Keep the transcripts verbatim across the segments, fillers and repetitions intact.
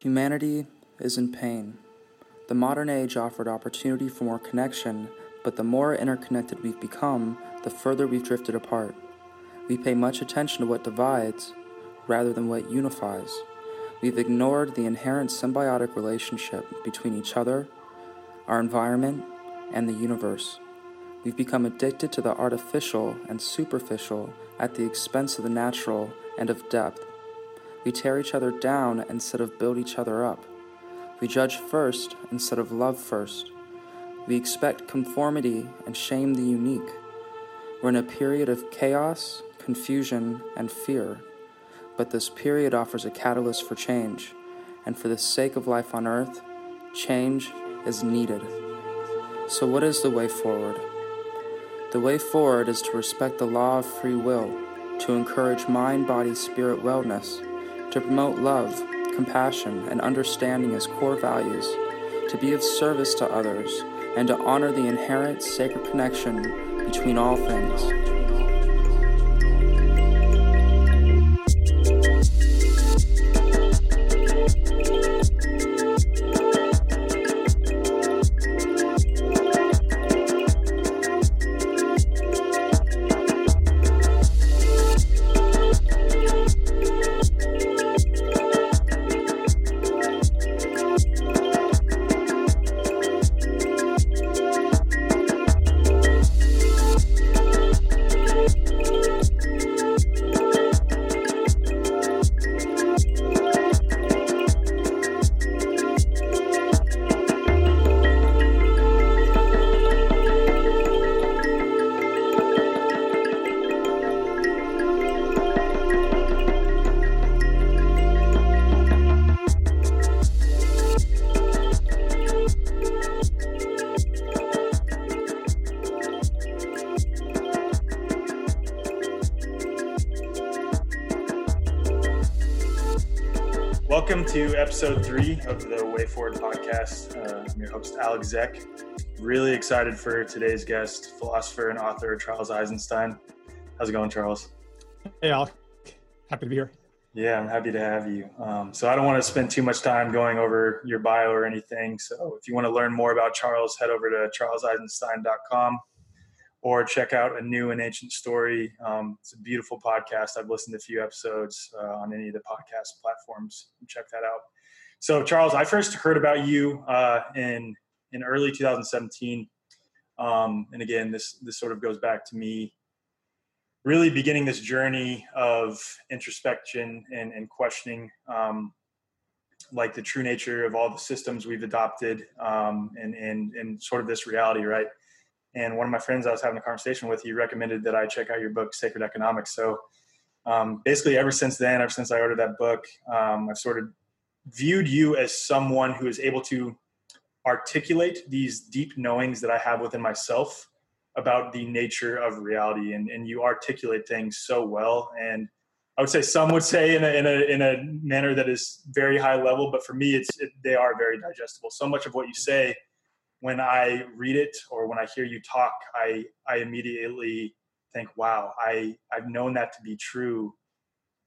Humanity is in pain. The modern age offered opportunity for more connection, but the more interconnected we've become, the further we've drifted apart. We pay much attention to what divides, rather than what unifies. We've ignored the inherent symbiotic relationship between each other, our environment, and the universe. We've become addicted to the artificial and superficial at the expense of the natural and of depth. We tear each other down instead of build each other up. We judge first instead of love first. We expect conformity and shame the unique. We're in a period of chaos, confusion, and fear. But this period offers a catalyst for change, and for the sake of life on Earth, change is needed. So what is the way forward? The way forward is to respect the law of free will, to encourage mind, body, spirit wellness, to promote love, compassion, and understanding as core values, to be of service to others, and to honor the inherent sacred connection between all things. To episode three of the Way Forward podcast. Uh, I'm your host, Alex Zek. Really excited for today's guest, philosopher and author Charles Eisenstein. How's it going, Charles? Hey, Alex. Happy to be here. Yeah, I'm happy to have you. Um, so I don't want to spend too much time going over your bio or anything. So if you want to learn more about Charles, head over to charles eisenstein dot com or check out A New and Ancient Story. Um, it's a beautiful podcast. I've listened to a few episodes uh, on any of the podcast platforms. Check that out. So, Charles, I first heard about you uh, in in early two thousand seventeen. Um, and again, this this sort of goes back to me really beginning this journey of introspection and, and questioning um, like the true nature of all the systems we've adopted um, and, and, and sort of this reality, right? And one of my friends I was having a conversation with, he recommended that I check out your book, Sacred Economics. So um, basically ever since then, ever since I ordered that book, um, I've sort of viewed you as someone who is able to articulate these deep knowings that I have within myself about the nature of reality. And, and you articulate things so well. And I would say some would say in a, in a, in a manner that is very high level, but for me, it's it, they are very digestible. So much of what you say, when I read it or when I hear you talk, I, I immediately think, wow, I, I've known that to be true.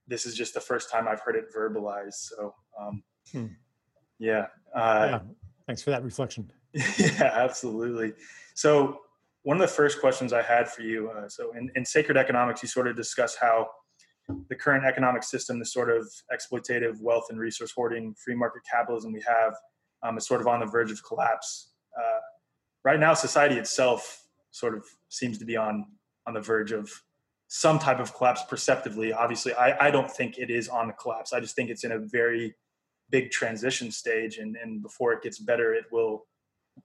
This is just the first time I've heard it verbalized. So, um, hmm. yeah, uh, yeah. Thanks for that reflection. Yeah, absolutely. So one of the first questions I had for you, uh, so in, in Sacred Economics, you sort of discuss how the current economic system, the sort of exploitative wealth and resource hoarding, free market capitalism we have um, is sort of on the verge of collapse. Uh, right now, society itself sort of seems to be on, on the verge of some type of collapse perceptively. Obviously, I, I don't think it is on the collapse. I just think it's in a very big transition stage. And, and before it gets better, it will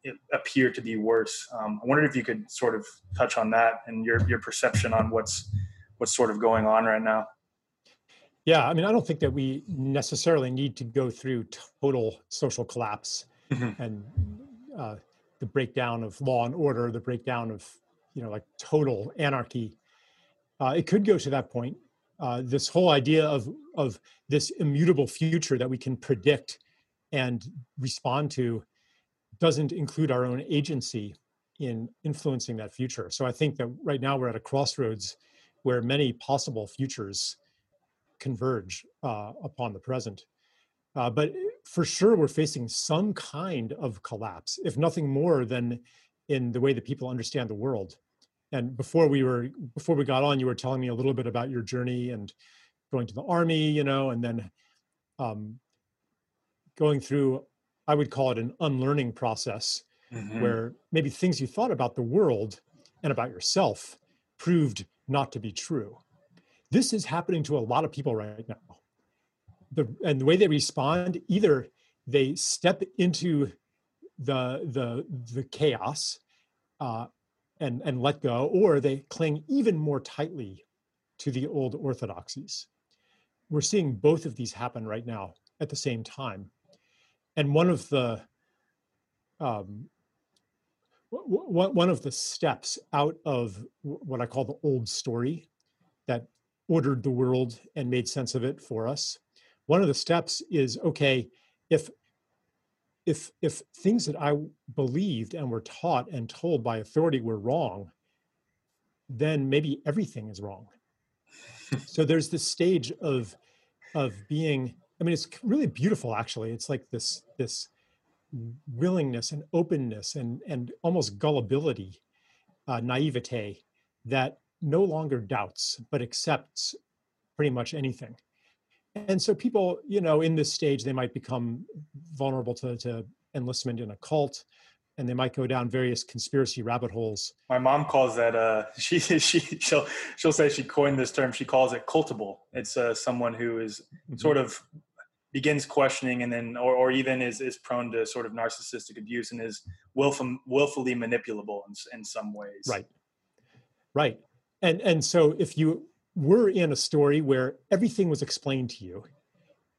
it appear to be worse. Um, I wondered if you could sort of touch on that and your, your perception on what's, what's sort of going on right now. Yeah, I mean, I don't think that we necessarily need to go through total social collapse mm-hmm. and Uh, the breakdown of law and order, the breakdown of, you know, like total anarchy. Uh, it could go to that point. Uh, this whole idea of of this immutable future that we can predict and respond to doesn't include our own agency in influencing that future. So I think that right now we're at a crossroads where many possible futures converge uh, upon the present. Uh, but for sure we're facing some kind of collapse, if nothing more than in the way that people understand the world. And before we were, before we got on, you were telling me a little bit about your journey and going to the army, you know, and then um, going through, I would call it an unlearning process, mm-hmm. where maybe things you thought about the world and about yourself proved not to be true. This is happening to a lot of people right now. The, and the way they respond, either they step into the, the, the chaos uh, and, and let go, or they cling even more tightly to the old orthodoxies. We're seeing both of these happen right now at the same time. And one of the um, w- w- one of the steps out of what I call the old story that ordered the world and made sense of it for us, one of the steps is, okay, if if if things that I believed and were taught and told by authority were wrong, then maybe everything is wrong. So there's this stage of of being, I mean, it's really beautiful, actually. It's like this this willingness and openness and, and almost gullibility, uh, naivete, that no longer doubts, but accepts pretty much anything. And so people, you know, in this stage, they might become vulnerable to, to enlistment in a cult, and they might go down various conspiracy rabbit holes. My mom calls that, uh, she, she, she'll, she'll say she coined this term. She calls it cultable. It's uh, someone who is mm-hmm. sort of begins questioning and then, or, or even is, is prone to sort of narcissistic abuse and is willful, willfully manipulable in, in some ways. Right. Right. And, and so if you were in a story where everything was explained to you,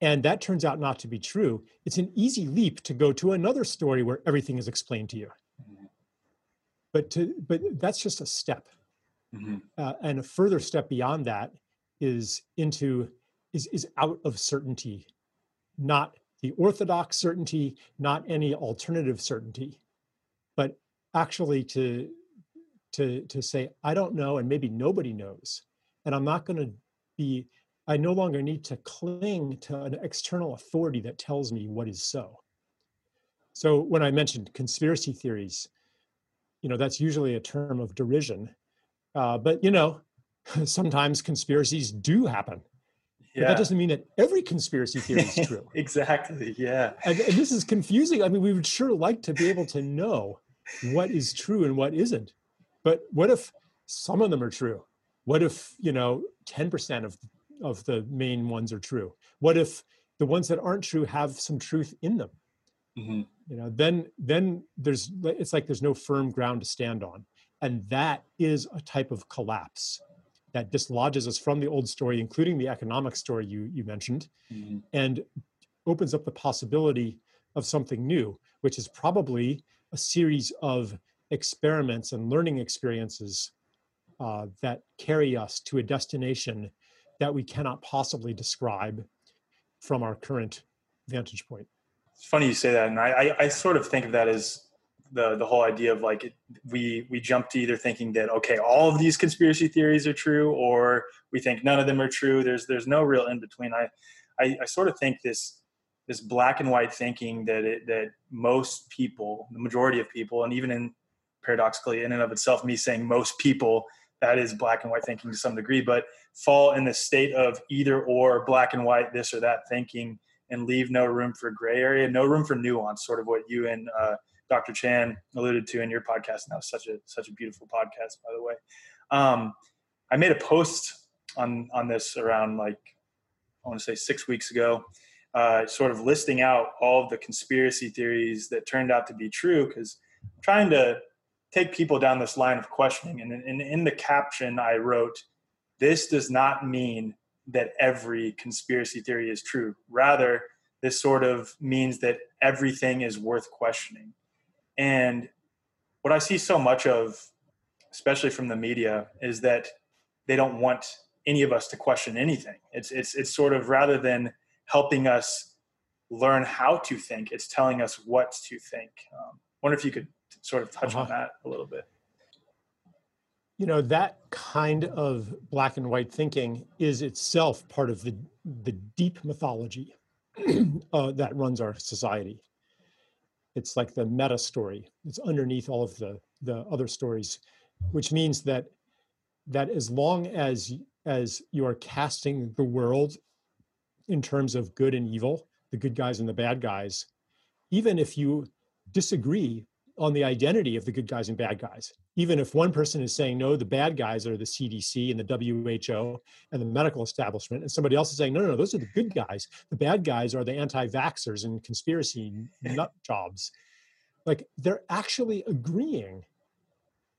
and that turns out not to be true, it's an easy leap to go to another story where everything is explained to you. But to, but that's just a step. Mm-hmm. Uh, and a further step beyond that is into is is out of certainty, not the orthodox certainty, not any alternative certainty, but actually to to to say, I don't know, and maybe nobody knows, and I'm not going to be. I no longer need to cling to an external authority that tells me what is so. So when I mentioned conspiracy theories, you know, that's usually a term of derision. Uh, but, you know, sometimes conspiracies do happen. Yeah. But that doesn't mean that every conspiracy theory is true. Exactly, yeah. And, and this is confusing. I mean, we would sure like to be able to know what is true and what isn't. But what if some of them are true? What if, you know, ten percent of of the main ones are true? What if the ones that aren't true have some truth in them? Mm-hmm. You know, then then there's it's like there's no firm ground to stand on, and that is a type of collapse that dislodges us from the old story, including the economic story you you mentioned, mm-hmm. and opens up the possibility of something new, which is probably a series of experiments and learning experiences uh, that carry us to a destination that we cannot possibly describe from our current vantage point. It's funny you say that. And I, I, I sort of think of that as the, the whole idea of like, it, we, we jump to either thinking that, okay, all of these conspiracy theories are true, or we think none of them are true. There's, there's no real in between. I, I, I sort of think this, this black and white thinking that it, that most people, the majority of people, and even in paradoxically in and of itself, me saying most people, that is black and white thinking to some degree, but fall in the state of either or, black and white, this or that thinking, and leave no room for gray area, no room for nuance, sort of what you and uh, Doctor Chan alluded to in your podcast. And that was such a, such a beautiful podcast, by the way. Um, I made a post on, on this around like, I want to say six weeks ago, uh, sort of listing out all of the conspiracy theories that turned out to be true, because I'm trying to take people down this line of questioning. And in, in, in the caption I wrote, this does not mean that every conspiracy theory is true. Rather, this sort of means that everything is worth questioning. And what I see so much of, especially from the media, is that they don't want any of us to question anything. It's, it's, it's sort of, rather than helping us learn how to think, it's telling us what to think. Um, I wonder if you could sort of touch uh-huh. on that a little bit. You know, that kind of black and white thinking is itself part of the the deep mythology uh, that runs our society. It's like the meta story. It's underneath all of the, the other stories, which means that that as long as, as you are casting the world in terms of good and evil, the good guys and the bad guys, even if you disagree on the identity of the good guys and bad guys, even if one person is saying, no, the bad guys are the C D C and the W H O and the medical establishment, and somebody else is saying, no, no, no, those are the good guys. The bad guys are the anti-vaxxers and conspiracy nut jobs. Like, they're actually agreeing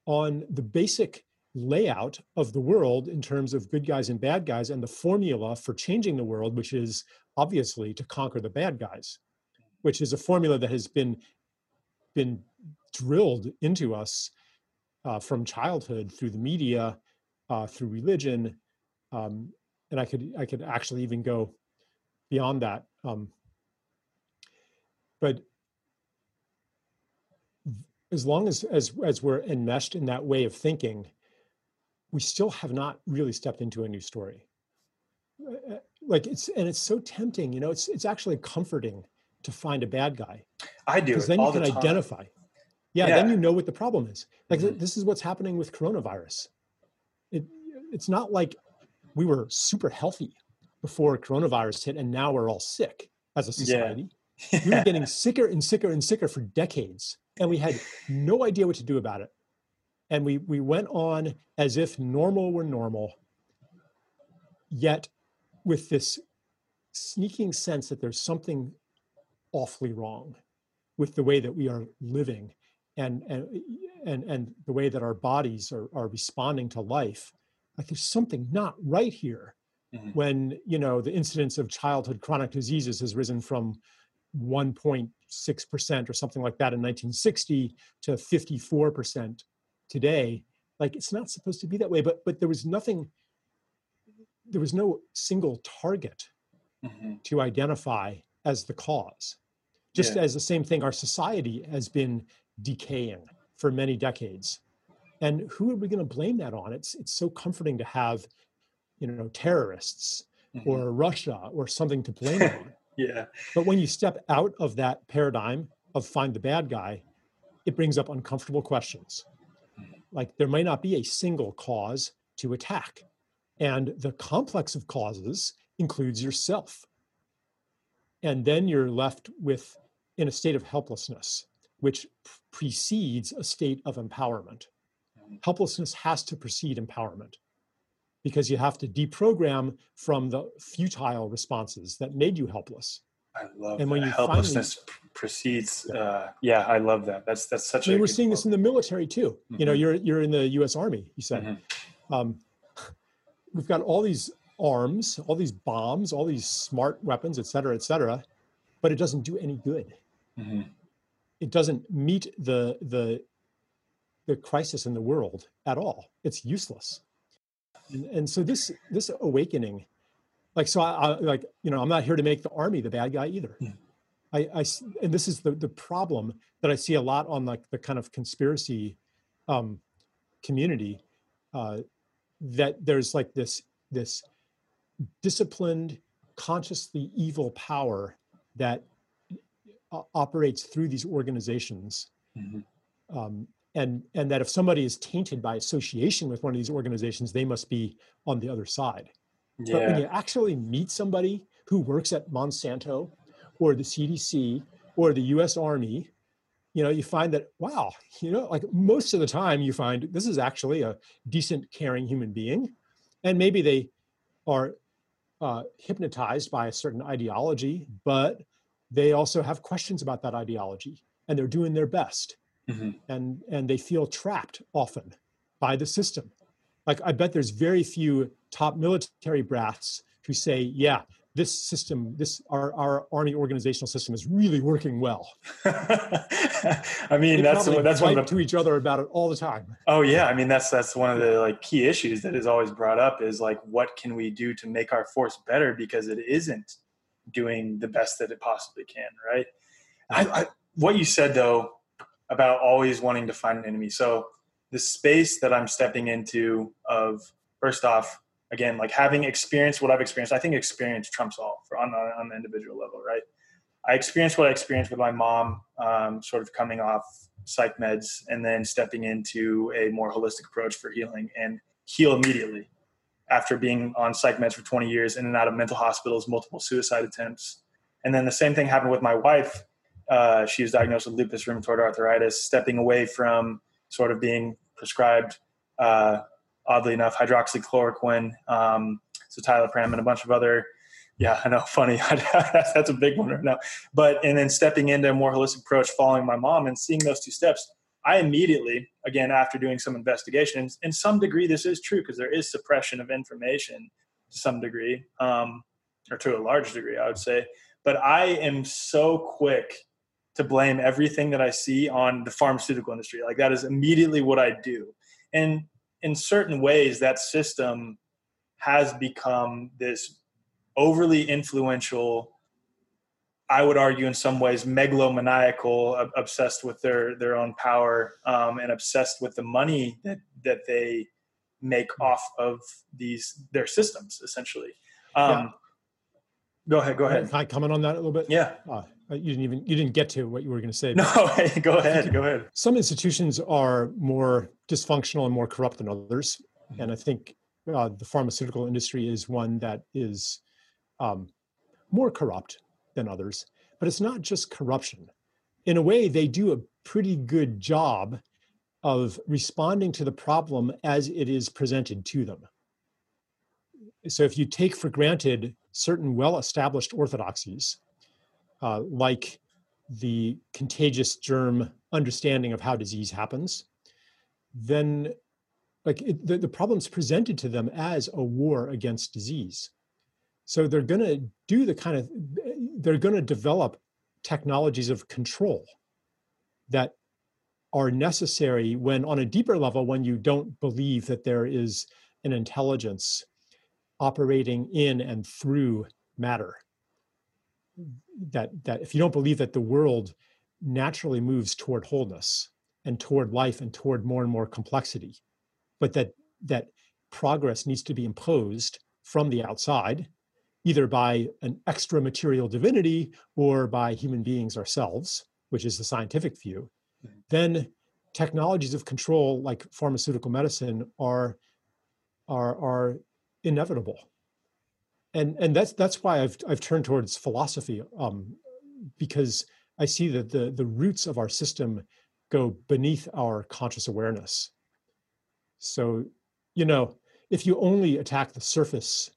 on the basic layout of the world in terms of good guys and bad guys and the formula for changing the world, which is obviously to conquer the bad guys, which is a formula that has been been drilled into us uh, from childhood through the media, uh, through religion, um, and I could I could actually even go beyond that. Um, but as long as as as we're enmeshed in that way of thinking, we still have not really stepped into a new story. Like it's and it's so tempting, you know. It's it's actually comforting to find a bad guy. I do. Because then you can identify. Yeah, yeah, then you know what the problem is. Like mm-hmm. this is what's happening with coronavirus. It, it's not like we were super healthy before coronavirus hit and now we're all sick as a society. Yeah. We were getting sicker and sicker and sicker for decades and we had no idea what to do about it. And we we went on as if normal were normal, yet with this sneaking sense that there's something awfully wrong with the way that we are living and and and, and the way that our bodies are, are responding to life. Like there's something not right here. Mm-hmm. When, you know, the incidence of childhood chronic diseases has risen from one point six percent or something like that in nineteen sixty to fifty-four percent today. Like it's not supposed to be that way, but but there was nothing, there was no single target mm-hmm. to identify as the cause. Just yeah. as the same thing, our society has been decaying for many decades. And who are we going to blame that on? It's it's so comforting to have, you know, terrorists mm-hmm. or Russia or something to blame it on. Yeah. But when you step out of that paradigm of find the bad guy, it brings up uncomfortable questions. Like there might not be a single cause to attack. And the complex of causes includes yourself. And then you're left with in a state of helplessness, which precedes a state of empowerment. Helplessness has to precede empowerment because you have to deprogram from the futile responses that made you helpless. I love and that. When you helplessness finally, precedes, uh, yeah, I love that. That's that's such a... We're seeing quote. This in the military too. Mm-hmm. You know, you're you're in the U S Army, you said. Mm-hmm. Um, we've got all these arms, all these bombs, all these smart weapons, et cetera, et cetera, but it doesn't do any good. Mm-hmm. It doesn't meet the, the, the crisis in the world at all. It's useless. And, and so this, this awakening, like, so I, I, like, you know, I'm not here to make the army the bad guy either. Yeah. I, I, and this is the, the problem that I see a lot on like the kind of conspiracy um, community, uh, that there's like this, this, disciplined, consciously evil power that uh, operates through these organizations. Mm-hmm. Um, and, and that if somebody is tainted by association with one of these organizations, they must be on the other side. Yeah. But when you actually meet somebody who works at Monsanto or the C D C or the U S Army, you know, you find that, wow, you know, like most of the time you find this is actually a decent, caring human being. And maybe they are uh, hypnotized by a certain ideology, but they also have questions about that ideology and they're doing their best. Mm-hmm. And, and they feel trapped often by the system. Like I bet there's very few top military brats who say, yeah, this system, this our, our army organizational system is really working well. I mean, that's that's one of the, to each other about it all the time. Oh yeah, I mean that's that's one of the like key issues that is always brought up is like, what can we do to make our force better because it isn't doing the best that it possibly can, right? I, I, what you said though about always wanting to find an enemy. So the space that I'm stepping into of first off again, like having experienced what I've experienced, I think experience trumps all for on, on the individual level, right? I experienced what I experienced with my mom, um, sort of coming off psych meds and then stepping into a more holistic approach for healing, and heal immediately after being on psych meds for twenty years, in and out of mental hospitals, multiple suicide attempts. And then the same thing happened with my wife. Uh, she was diagnosed with lupus rheumatoid arthritis, stepping away from sort of being prescribed, uh, oddly enough, hydroxychloroquine, um, citalopram, and a bunch of other, yeah, I know, funny. That's a big one right now. But, and then stepping into a more holistic approach, following my mom and seeing those two steps, I immediately, again, after doing some investigation, in some degree, this is true because there is suppression of information to some degree, um, or to a large degree, I would say. But I am so quick to blame everything that I see on the pharmaceutical industry. Like, that is immediately what I do. And in certain ways, that system has become this overly influential, I would argue in some ways, megalomaniacal, obsessed with their, their own power, um, and obsessed with the money that, that they make off of these, their systems, essentially. Um, yeah. Go ahead. Go ahead. Can I comment on that a little bit? Yeah. Oh, you didn't even, you didn't get to what you were going to say. No, hey, go ahead. Go ahead. Some institutions are more dysfunctional and more corrupt than others. And I think uh, the pharmaceutical industry is one that is um, more corrupt than others, but it's not just corruption. In a way, they do a pretty good job of responding to the problem as it is presented to them. So if you take for granted certain well-established orthodoxies, uh, like the contagious germ understanding of how disease happens, then like it, the, the problem's presented to them as a war against disease. So they're going to do the kind of, they're going to develop technologies of control that are necessary when, on a deeper level, when you don't believe that there is an intelligence operating in and through matter. That, that if you don't believe that the world naturally moves toward wholeness and toward life and toward more and more complexity, but that that progress needs to be imposed from the outside, either by an extra material divinity or by human beings ourselves, which is the scientific view, then technologies of control like pharmaceutical medicine are are are inevitable. And and that's that's why I've I've turned towards philosophy, um, because I see that the, the roots of our system go beneath our conscious awareness. So, you know, if you only attack the surface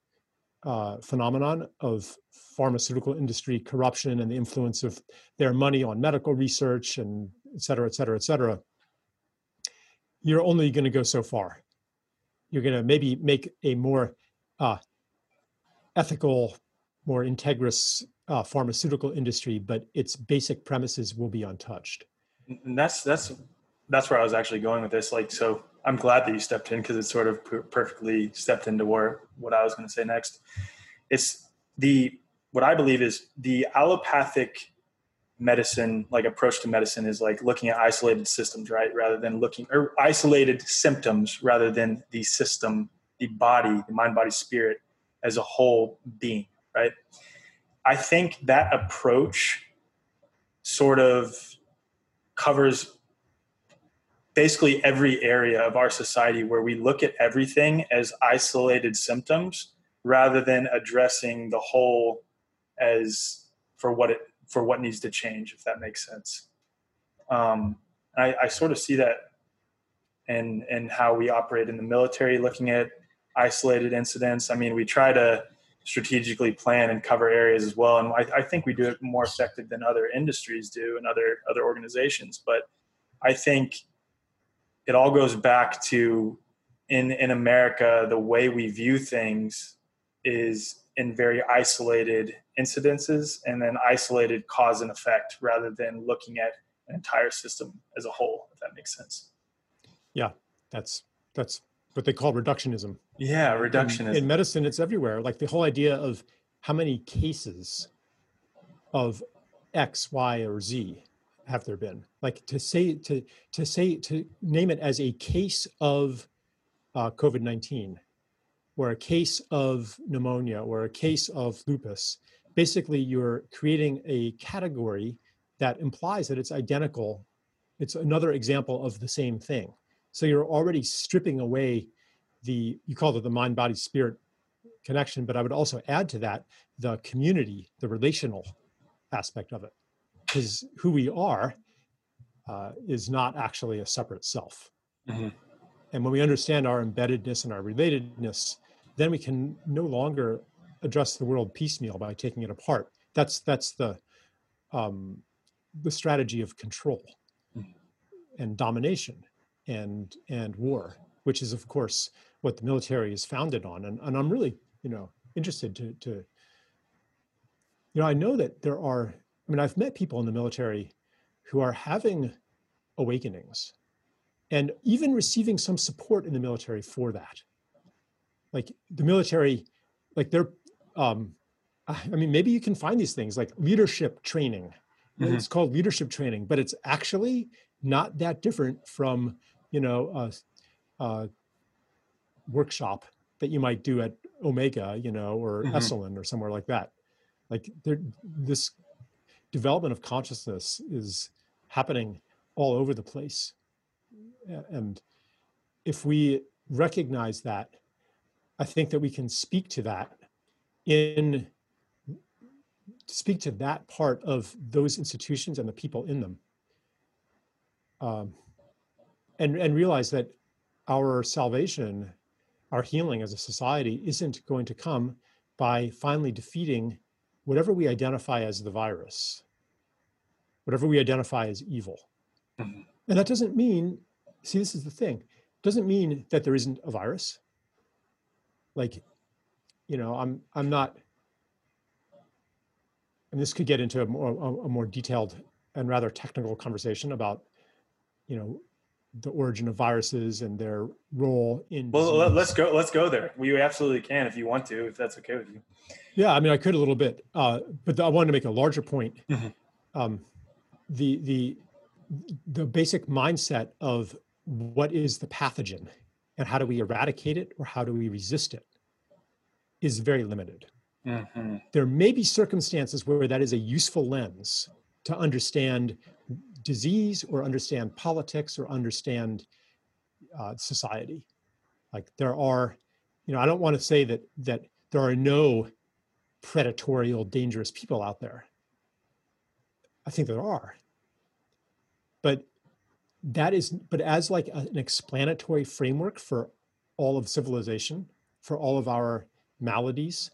uh, phenomenon of pharmaceutical industry corruption and the influence of their money on medical research and et cetera, et cetera, et cetera, you're only going to go so far. You're going to maybe make a more uh, ethical, more integrous uh, pharmaceutical industry, but its basic premises will be untouched. And that's that's that's where I was actually going with this. Like, so I'm glad that you stepped in because it sort of per- perfectly stepped into where, what I was going to say next. It's the what I believe is the allopathic medicine, like approach to medicine is like looking at isolated systems, right? Rather than looking or isolated symptoms, rather than the system, the body, the mind, body, spirit as a whole being, right? I think that approach sort of covers basically every area of our society where we look at everything as isolated symptoms rather than addressing the whole as for what it for what needs to change, if that makes sense. Um, I, I sort of see that in, in how we operate in the military, looking at isolated incidents. I mean, we try to strategically plan and cover areas as well. And I, I think we do it more effective than other industries do and other, other organizations. But I think it all goes back to, in, in America, the way we view things is in very isolated incidences and then isolated cause and effect rather than looking at an entire system as a whole, if that makes sense. Yeah, that's that's what they call reductionism. Yeah, reductionism. In, in medicine, it's everywhere. Like the whole idea of how many cases of X, Y, or Z have there been. Like to say, to to say, to name it as a case of uh, COVID nineteen or a case of pneumonia or a case of lupus, basically you're creating a category that implies that it's identical. It's another example of the same thing. So you're already stripping away the, you call it the mind, body, spirit connection, but I would also add to that the community, the relational aspect of it, because who we are uh, is not actually a separate self. Mm-hmm. And when we understand our embeddedness and our relatedness, then we can no longer address the world piecemeal by taking it apart. That's that's the um, the strategy of control and domination and and war, which is of course what the military is founded on. And, and I'm really, you know, interested to to you know, I know that there are. I mean, I've met people in the military who are having awakenings, and even receiving some support in the military for that. Like the military, like they're, um, I mean, maybe you can find these things like leadership training. Mm-hmm. It's called leadership training, but it's actually not that different from, you know, a, a workshop that you might do at Omega, you know, or mm-hmm. Esalen or somewhere like that. Like this development of consciousness is happening all over the place. And if we recognize that, I think that we can speak to that in, speak to that part of those institutions and the people in them. Um, and, and realize that our salvation, our healing as a society isn't going to come by finally defeating whatever we identify as the virus, whatever we identify as evil. And that doesn't mean, see, this is the thing. It doesn't mean that there isn't a virus. Like, you know, I'm I'm not, and this could get into a more, a more detailed and rather technical conversation about, you know, the origin of viruses and their role in disease. Well, let's go, let's go there. We absolutely can if you want to, if that's okay with you. Yeah, I mean, I could a little bit, uh, but I wanted to make a larger point. Mm-hmm. Um, the, the, the basic mindset of what is the pathogen and how do we eradicate it or how do we resist it is very limited. Mm-hmm. There may be circumstances where that is a useful lens to understand disease or understand politics or understand uh, society. Like there are, you know, I don't want to say that that there are no predatory, dangerous people out there. I think there are. But that is, but as like a, an explanatory framework for all of civilization, for all of our maladies,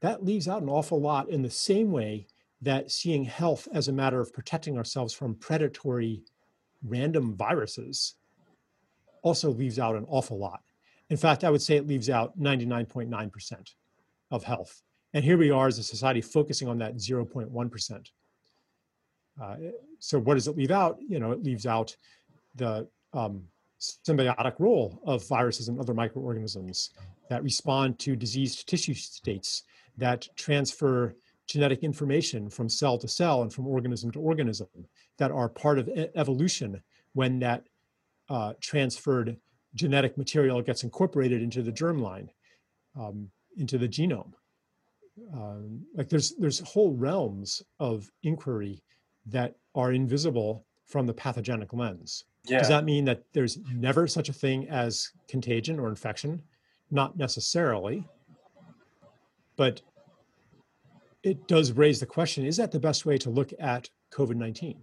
that leaves out an awful lot in the same way that seeing health as a matter of protecting ourselves from predatory random viruses also leaves out an awful lot. In fact, I would say it leaves out ninety-nine point nine percent of health. And here we are as a society focusing on that zero point one percent. Uh, so what does it leave out? You know, it leaves out the um, symbiotic role of viruses and other microorganisms that respond to diseased tissue states, that transfer genetic information from cell to cell and from organism to organism, that are part of e- evolution when that uh, transferred genetic material gets incorporated into the germline, um, into the genome. Um, like there's there's whole realms of inquiry that are invisible from the pathogenic lens. Yeah. Does that mean that there's never such a thing as contagion or infection? Not necessarily, but it does raise the question, is that the best way to look at COVID nineteen?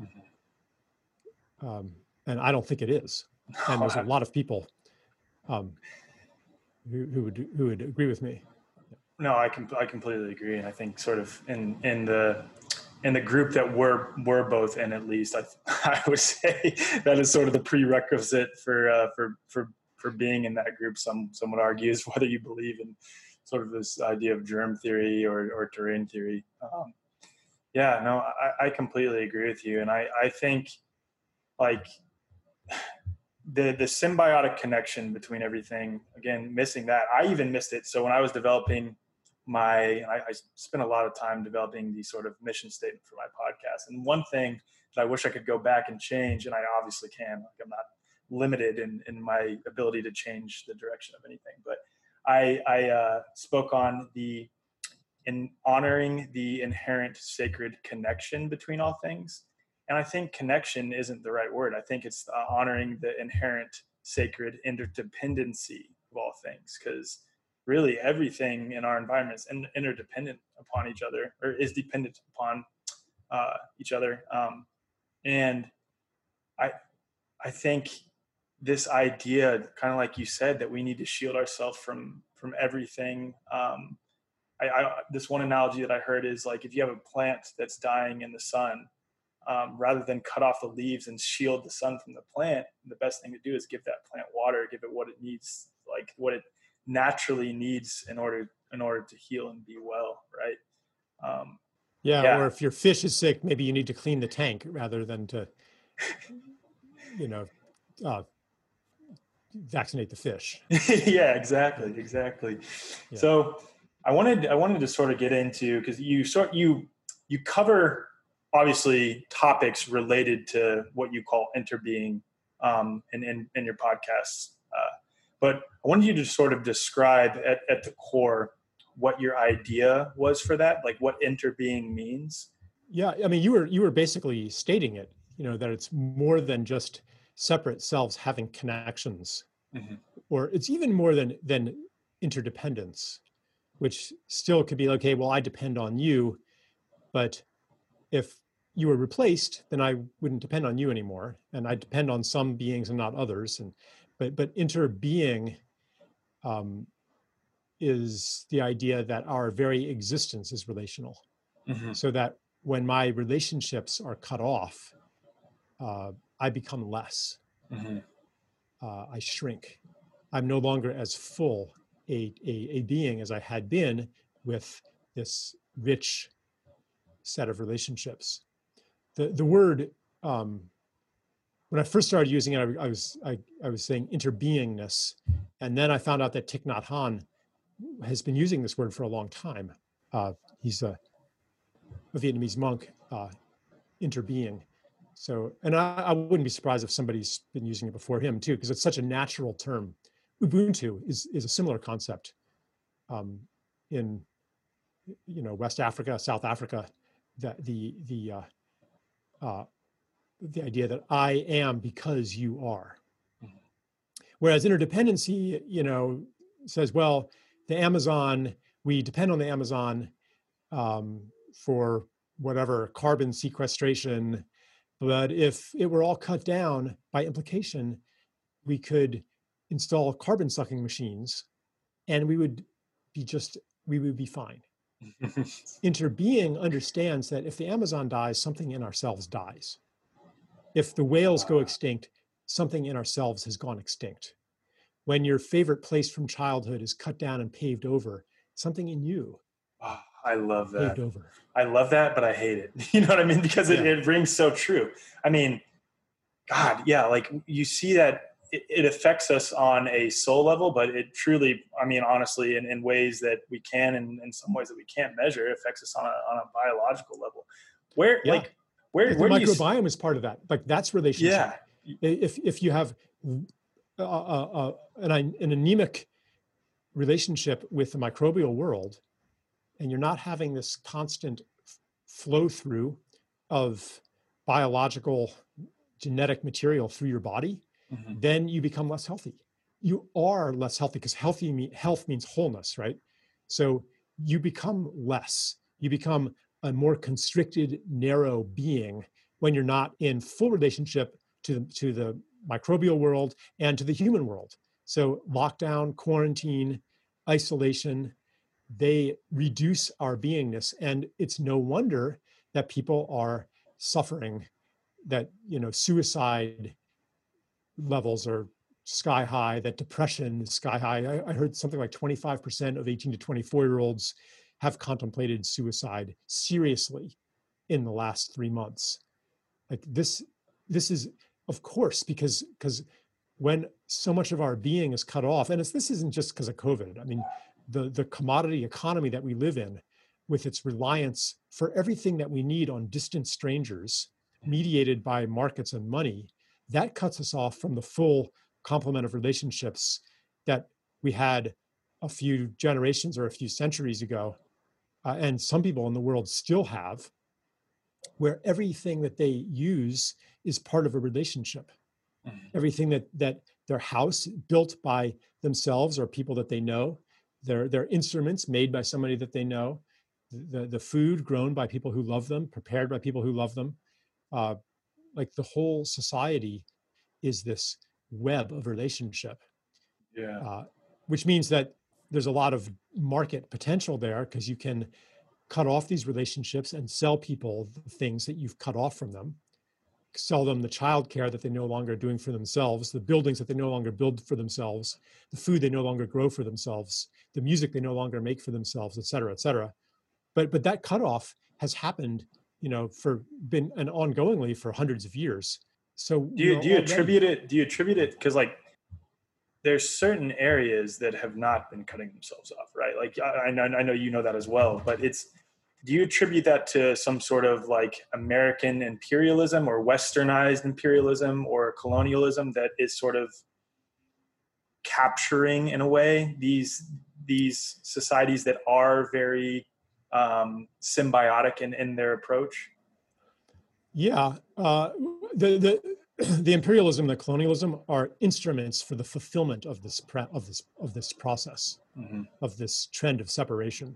Mm-hmm. Um, and I don't think it is. And there's a lot of people um, who, who would who would agree with me. No, I com- I completely agree. And I think sort of in, in the... in the group that we're, we're both in, at least, I, I would say that is sort of the prerequisite for, uh, for, for, for being in that group. Some, someone argues whether you believe in sort of this idea of germ theory or, or terrain theory. Um, yeah, no, I, I completely agree with you. And I, I think like the, the symbiotic connection between everything, again, missing that, I even missed it. So when I was developing my, I, I spent a lot of time developing the sort of mission statement for my podcast. And one thing that I wish I could go back and change, and I obviously can, like I'm not limited in, in my ability to change the direction of anything, but I, I uh, spoke on the in honoring the inherent sacred connection between all things. And I think connection isn't the right word. I think it's uh, honoring the inherent sacred interdependency of all things, because really everything in our environment is in, interdependent upon each other, or is dependent upon uh, each other. Um, and I, I think this idea, kind of like you said, that we need to shield ourselves from, from everything. Um, I, I, this one analogy that I heard is like, if you have a plant that's dying in the sun, Um, rather than cut off the leaves and shield the sun from the plant, the best thing to do is give that plant water, give it what it needs, like what it naturally needs in order in order to heal and be well, right? Um, yeah, yeah, or if your fish is sick, maybe you need to clean the tank rather than to, you know, uh, vaccinate the fish. Yeah, exactly, exactly. Yeah. So I wanted I wanted to sort of get into, because you sort you you cover, obviously, topics related to what you call interbeing um, in, in, in your podcasts. Uh, but I wanted you to sort of describe at, at the core what your idea was for that, like what interbeing means. Yeah, I mean, you were you were basically stating it, you know, that it's more than just separate selves having connections, mm-hmm. or it's even more than than interdependence, which still could be, okay, well, I depend on you, but if you were replaced, then I wouldn't depend on you anymore, and I depend on some beings and not others. And but but interbeing um, is the idea that our very existence is relational, mm-hmm. so that when my relationships are cut off, uh, I become less. Mm-hmm. Uh, I shrink. I'm no longer as full a, a a being as I had been with this rich set of relationships. The the word, um, when I first started using it, I, I was I, I was saying interbeingness, and then I found out that Thich Nhat Hanh has been using this word for a long time. Uh, he's a, a Vietnamese monk, uh, interbeing. So, and I, I wouldn't be surprised if somebody's been using it before him too, because it's such a natural term. Ubuntu is is a similar concept um, in you know West Africa, South Africa. That the the uh, uh, the idea that I am because you are, mm-hmm. whereas interdependency, you know, says, well, the Amazon, we depend on the Amazon um, for whatever carbon sequestration, but if it were all cut down, by implication, we could install carbon sucking machines, and we would be just we would be fine. Interbeing understands that if the Amazon dies, something in ourselves dies. If the whales go extinct, something in ourselves has gone extinct. When your favorite place from childhood is cut down and paved over, something in you. Oh, I love that. Paved over. I love that, but I hate it. You know what I mean? Because it, yeah. it rings so true. I mean, God, yeah, like you see that it, it affects us on a soul level, but it truly, I mean, honestly, in, in ways that we can, and in some ways that we can't measure, it affects us on a, on a biological level. Where, yeah. like, where, like where the do microbiome you... is part of that. Like that's relationship. Yeah. If, if you have uh, uh, an, an anemic relationship with the microbial world, and you're not having this constant flow through of biological genetic material through your body, mm-hmm. then you become less healthy. You are less healthy because healthy mean, health means wholeness, right? So you become less. You become a more constricted, narrow being when you're not in full relationship to, to the microbial world and to the human world. So lockdown, quarantine, isolation, they reduce our beingness. And it's no wonder that people are suffering, that, you know, suicide levels are sky high, that depression is sky high. I, I heard something like twenty-five percent of eighteen to twenty-four year olds have contemplated suicide seriously in the last three months. Like this, this is of course, because, because when so much of our being is cut off, and it's, this isn't just because of COVID. I mean, the, the commodity economy that we live in, with its reliance for everything that we need on distant strangers mediated by markets and money, that cuts us off from the full complement of relationships that we had a few generations or a few centuries ago, uh, and some people in the world still have, where everything that they use is part of a relationship. Mm-hmm. Everything that that their house built by themselves or people that they know, their their instruments made by somebody that they know, the the food grown by people who love them, prepared by people who love them, uh, like the whole society is this web of relationship. Yeah, uh, which means that there's a lot of market potential there because you can cut off these relationships and sell people the things that you've cut off from them, sell them the childcare that they no longer are doing for themselves, the buildings that they no longer build for themselves, the food they no longer grow for themselves, the music they no longer make for themselves, et cetera, et cetera. But, but that cutoff has happened, you know, for been and ongoingly for hundreds of years. So do you, you know, do you already, attribute it? Do you attribute it? Because like, there's certain areas that have not been cutting themselves off, right? Like I, I know you know that as well, but it's, do you attribute that to some sort of like American imperialism or Westernized imperialism or colonialism that is sort of capturing in a way these these societies that are very um, symbiotic in, in their approach? Yeah, uh, the the. The imperialism, the colonialism are instruments for the fulfillment of this pre- of this of this process, mm-hmm. of this trend of separation,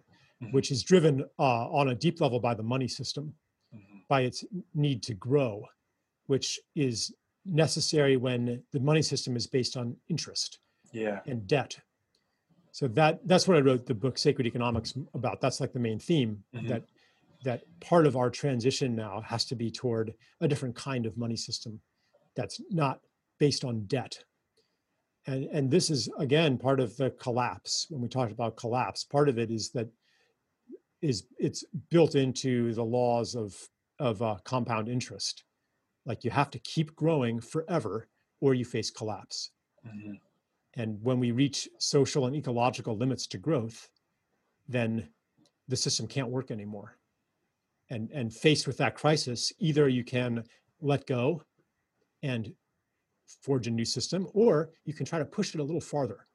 mm-hmm. which is driven uh, on a deep level by the money system, mm-hmm. by its need to grow, which is necessary when the money system is based on interest yeah. and debt. So that that's what I wrote the book Sacred Economics about. That's like the main theme mm-hmm. that that part of our transition now has to be toward a different kind of money system. That's not based on debt. And, and this is, again, part of the collapse. When we talked about collapse, part of it is that is it's built into the laws of, of uh, compound interest. Like you have to keep growing forever or you face collapse. Mm-hmm. And when we reach social and ecological limits to growth, then the system can't work anymore. And, and faced with that crisis, either you can let go and forge a new system, or you can try to push it a little farther.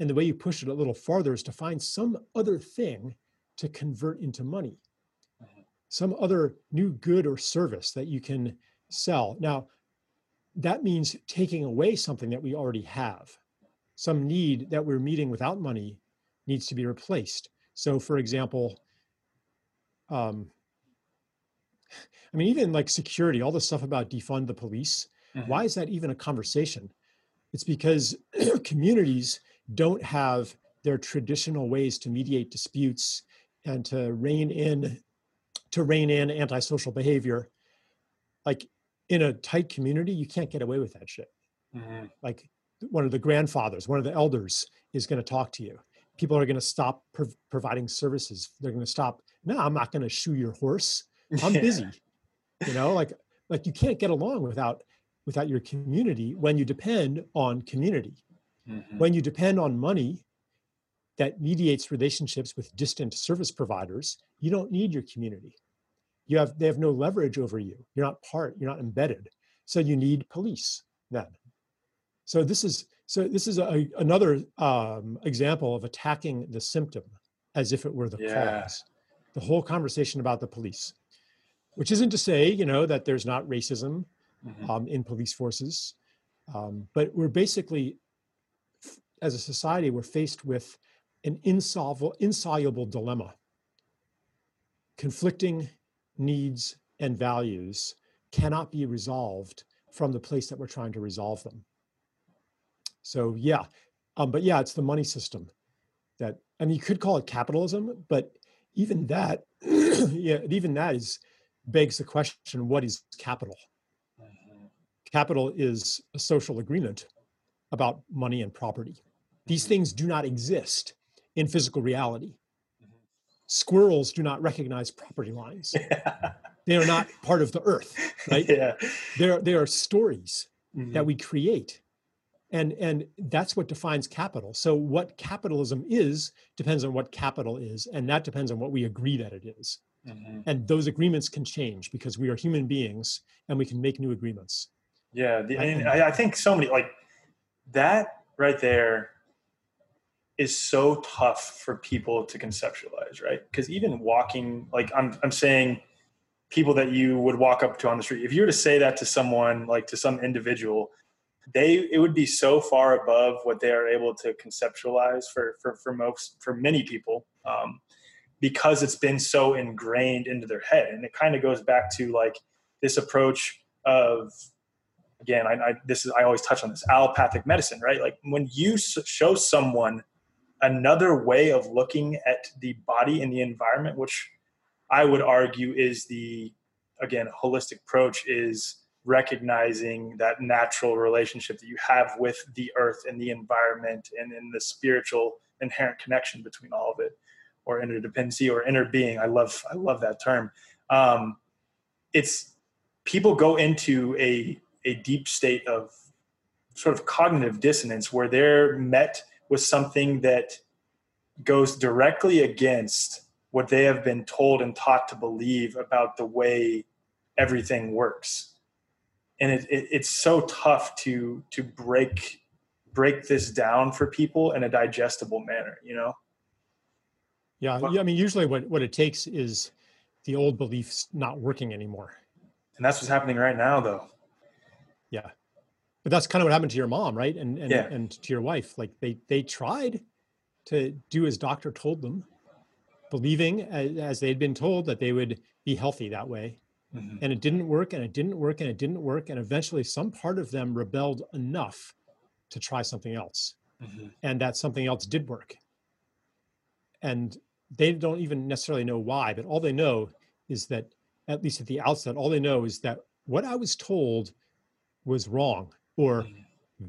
And the way you push it a little farther is to find some other thing to convert into money, some other new good or service that you can sell. Now, that means taking away something that we already have. Some need that we're meeting without money needs to be replaced. So for example, um, I mean, even like security, all the stuff about defund the police, mm-hmm. why is that even a conversation? It's because communities don't have their traditional ways to mediate disputes and to rein in, to rein in antisocial behavior. Like in a tight community, you can't get away with that shit. Mm-hmm. Like one of the grandfathers, one of the elders is going to talk to you. People are going to stop pro- providing services. They're going to stop. No, I'm not going to shoe your horse. I'm yeah. busy. You know, like like you can't get along without. without your community when you depend on community. Mm-hmm. When you depend on money that mediates relationships with distant service providers, you don't need your community. You have, they have no leverage over you. You're not part, you're not embedded. So you need police then. So this is, so this is a, another um, example of attacking the symptom as if it were the yeah. cause. The whole conversation about the police, which isn't to say, you know, that there's not racism, Mm-hmm. Um, in police forces. Um, but we're basically, f- as a society, we're faced with an insoluble, insoluble dilemma. Conflicting needs and values cannot be resolved from the place that we're trying to resolve them. So yeah, um, but yeah, it's the money system that, I mean, you could call it capitalism, but even that, yeah, even that is begs the question, what is capital? Capital is a social agreement about money and property. These things do not exist in physical reality. Squirrels do not recognize property lines. Yeah. They are not part of the earth, right? Yeah. They're, they are stories mm-hmm. that we create. And, and that's what defines capital. So what capitalism is depends on what capital is, and that depends on what we agree that it is. Mm-hmm. And those agreements can change because we are human beings and we can make new agreements. Yeah, the, I, mean, I think so many, like that right there is so tough for people to conceptualize, right? Because even walking, like I'm, I'm saying people that you would walk up to on the street, if you were to say that to someone, like to some individual, they, it would be so far above what they are able to conceptualize for, for, for most, for many people, um, because it's been so ingrained into their head. And it kind of goes back to like this approach of, again, I, I, this is, I always touch on this allopathic medicine, right? Like when you show someone another way of looking at the body and the environment, which I would argue is the, again, holistic approach, is recognizing that natural relationship that you have with the earth and the environment, and in the spiritual inherent connection between all of it, or interdependency or inner being. I love, I love that term. Um, it's people go into a, a deep state of sort of cognitive dissonance where they're met with something that goes directly against what they have been told and taught to believe about the way everything works. And it, it, it's so tough to to break break this down for people in a digestible manner, you know? Yeah, but, yeah I mean, usually what, what it takes is the old beliefs not working anymore. And that's what's happening right now, though. Yeah. But that's kind of what happened to your mom, right? And and, yeah. and to your wife. Like they they tried to do as doctor told them, believing as, as they'd been told that they would be healthy that way. Mm-hmm. And it didn't work and it didn't work and it didn't work. And eventually some part of them rebelled enough to try something else. Mm-hmm. And that something else did work. And they don't even necessarily know why, but all they know is that, at least at the outset, all they know is that what I was told was wrong or mm-hmm.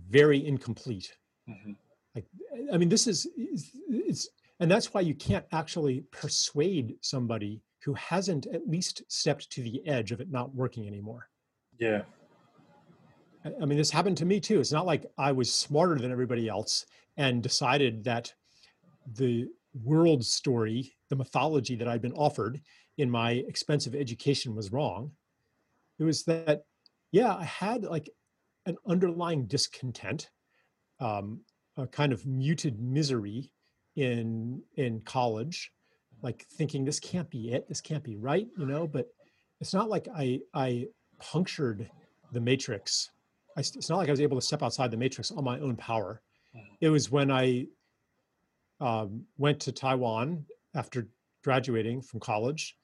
very incomplete. Mm-hmm. Like, I mean, this is, it's, and that's why you can't actually persuade somebody who hasn't at least stepped to the edge of it not working anymore. Yeah. I, I mean, this happened to me too. It's not like I was smarter than everybody else and decided that the world story, the mythology that I'd been offered in my expensive education was wrong. It was that, yeah, I had like an underlying discontent, um, a kind of muted misery in in college, like thinking this can't be it, this can't be right, you know. But it's not like I I punctured the matrix. I, it's not like I was able to step outside the matrix on my own power. It was when I um, went to Taiwan after graduating from college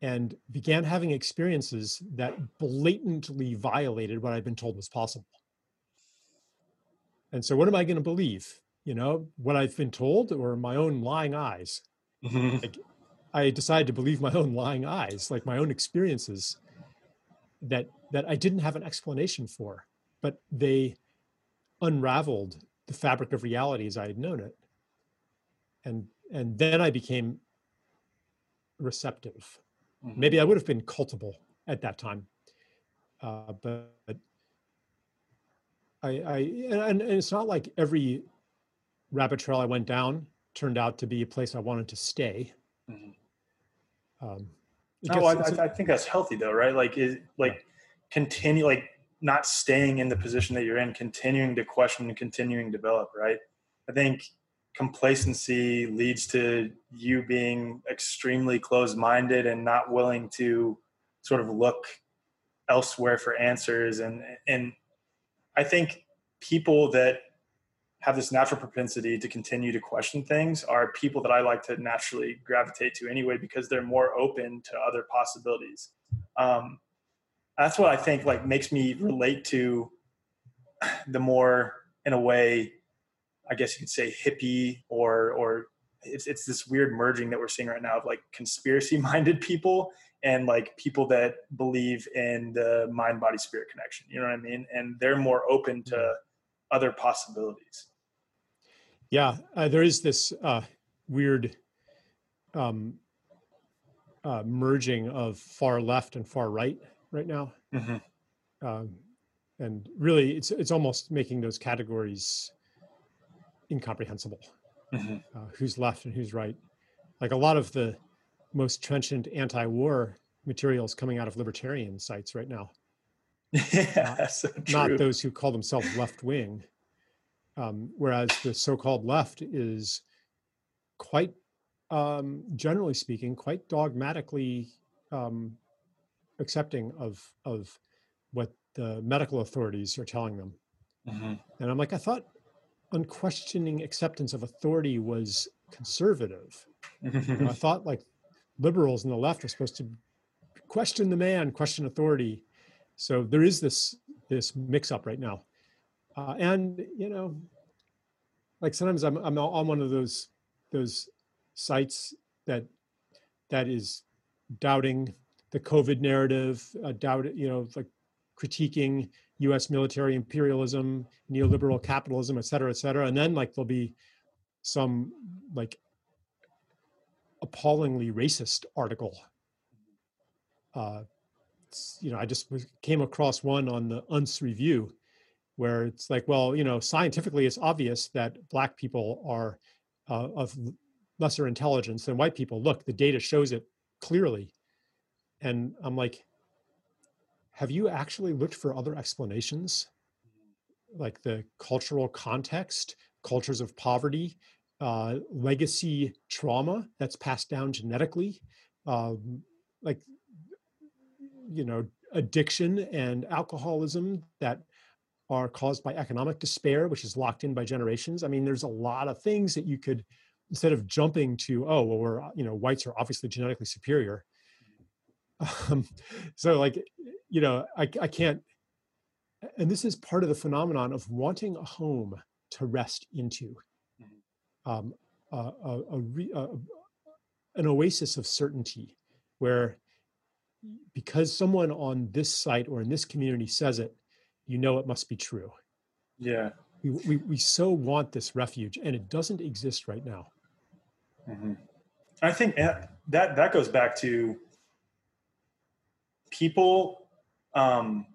and began having experiences that blatantly violated what I'd been told was possible. And so what am I going to believe? You know, what I've been told or my own lying eyes? Mm-hmm. Like, I decided to believe my own lying eyes, like my own experiences that that I didn't have an explanation for, but they unraveled the fabric of reality as I had known it. And and then I became receptive. Mm-hmm. Maybe I would have been cultable at that time, uh, but, but I, I and, and it's not like every rabbit trail I went down turned out to be a place I wanted to stay. Mm-hmm. Um, no, oh, I, I think that's healthy though, right? Like, is, like continue, like not staying in the position that you're in, continuing to question and continuing to develop, right? I think complacency leads to you being extremely closed-minded and not willing to sort of look elsewhere for answers. And and I think people that have this natural propensity to continue to question things are people that I like to naturally gravitate to anyway, because they're more open to other possibilities. Um, that's what I think like makes me relate to the more, in a way, I guess you could say hippie or, or it's, it's this weird merging that we're seeing right now of like conspiracy minded people and like people that believe in the mind, body, spirit connection, you know what I mean? And they're more open to other possibilities. Yeah. Uh, there is this uh, weird um, uh, merging of far left and far right right now. Mm-hmm. Um, and really it's, it's almost making those categories incomprehensible. Mm-hmm. Uh, who's left and who's right. Like a lot of the most trenchant anti-war materials coming out of libertarian sites right now. Yeah, not, so true. Not those who call themselves left wing, Um, whereas the so-called left is quite, um, generally speaking, quite dogmatically um, accepting of of what the medical authorities are telling them. Mm-hmm. And I'm like, I thought unquestioning acceptance of authority was conservative. You know, I thought like liberals on the left are supposed to question the man, question authority. So there is this this mix-up right now. Uh, and, you know, like sometimes I'm, I'm on one of those those sites that that is doubting the COVID narrative, uh, doubt, you know, like critiquing U S military imperialism, neoliberal capitalism, et cetera, et cetera. And then like there'll be some like appallingly racist article. Uh, you know, I just came across one on the U N S Review where it's like, well, you know, scientifically it's obvious that black people are uh, of lesser intelligence than white people. Look, the data shows it clearly. And I'm like, have you actually looked for other explanations? Like the cultural context, cultures of poverty, uh, legacy trauma that's passed down genetically, um, like, you know, addiction and alcoholism that are caused by economic despair, which is locked in by generations. I mean, there's a lot of things that you could, instead of jumping to, oh, well, we're, you know, whites are obviously genetically superior. Um, so like, you know, I, I can't, and this is part of the phenomenon of wanting a home to rest into, um, a, a, a, re, a, an oasis of certainty where because someone on this site or in this community says it, you know, it must be true. Yeah. We, we, we so want this refuge and it doesn't exist right now. Mm-hmm. I think that, that goes back to people um,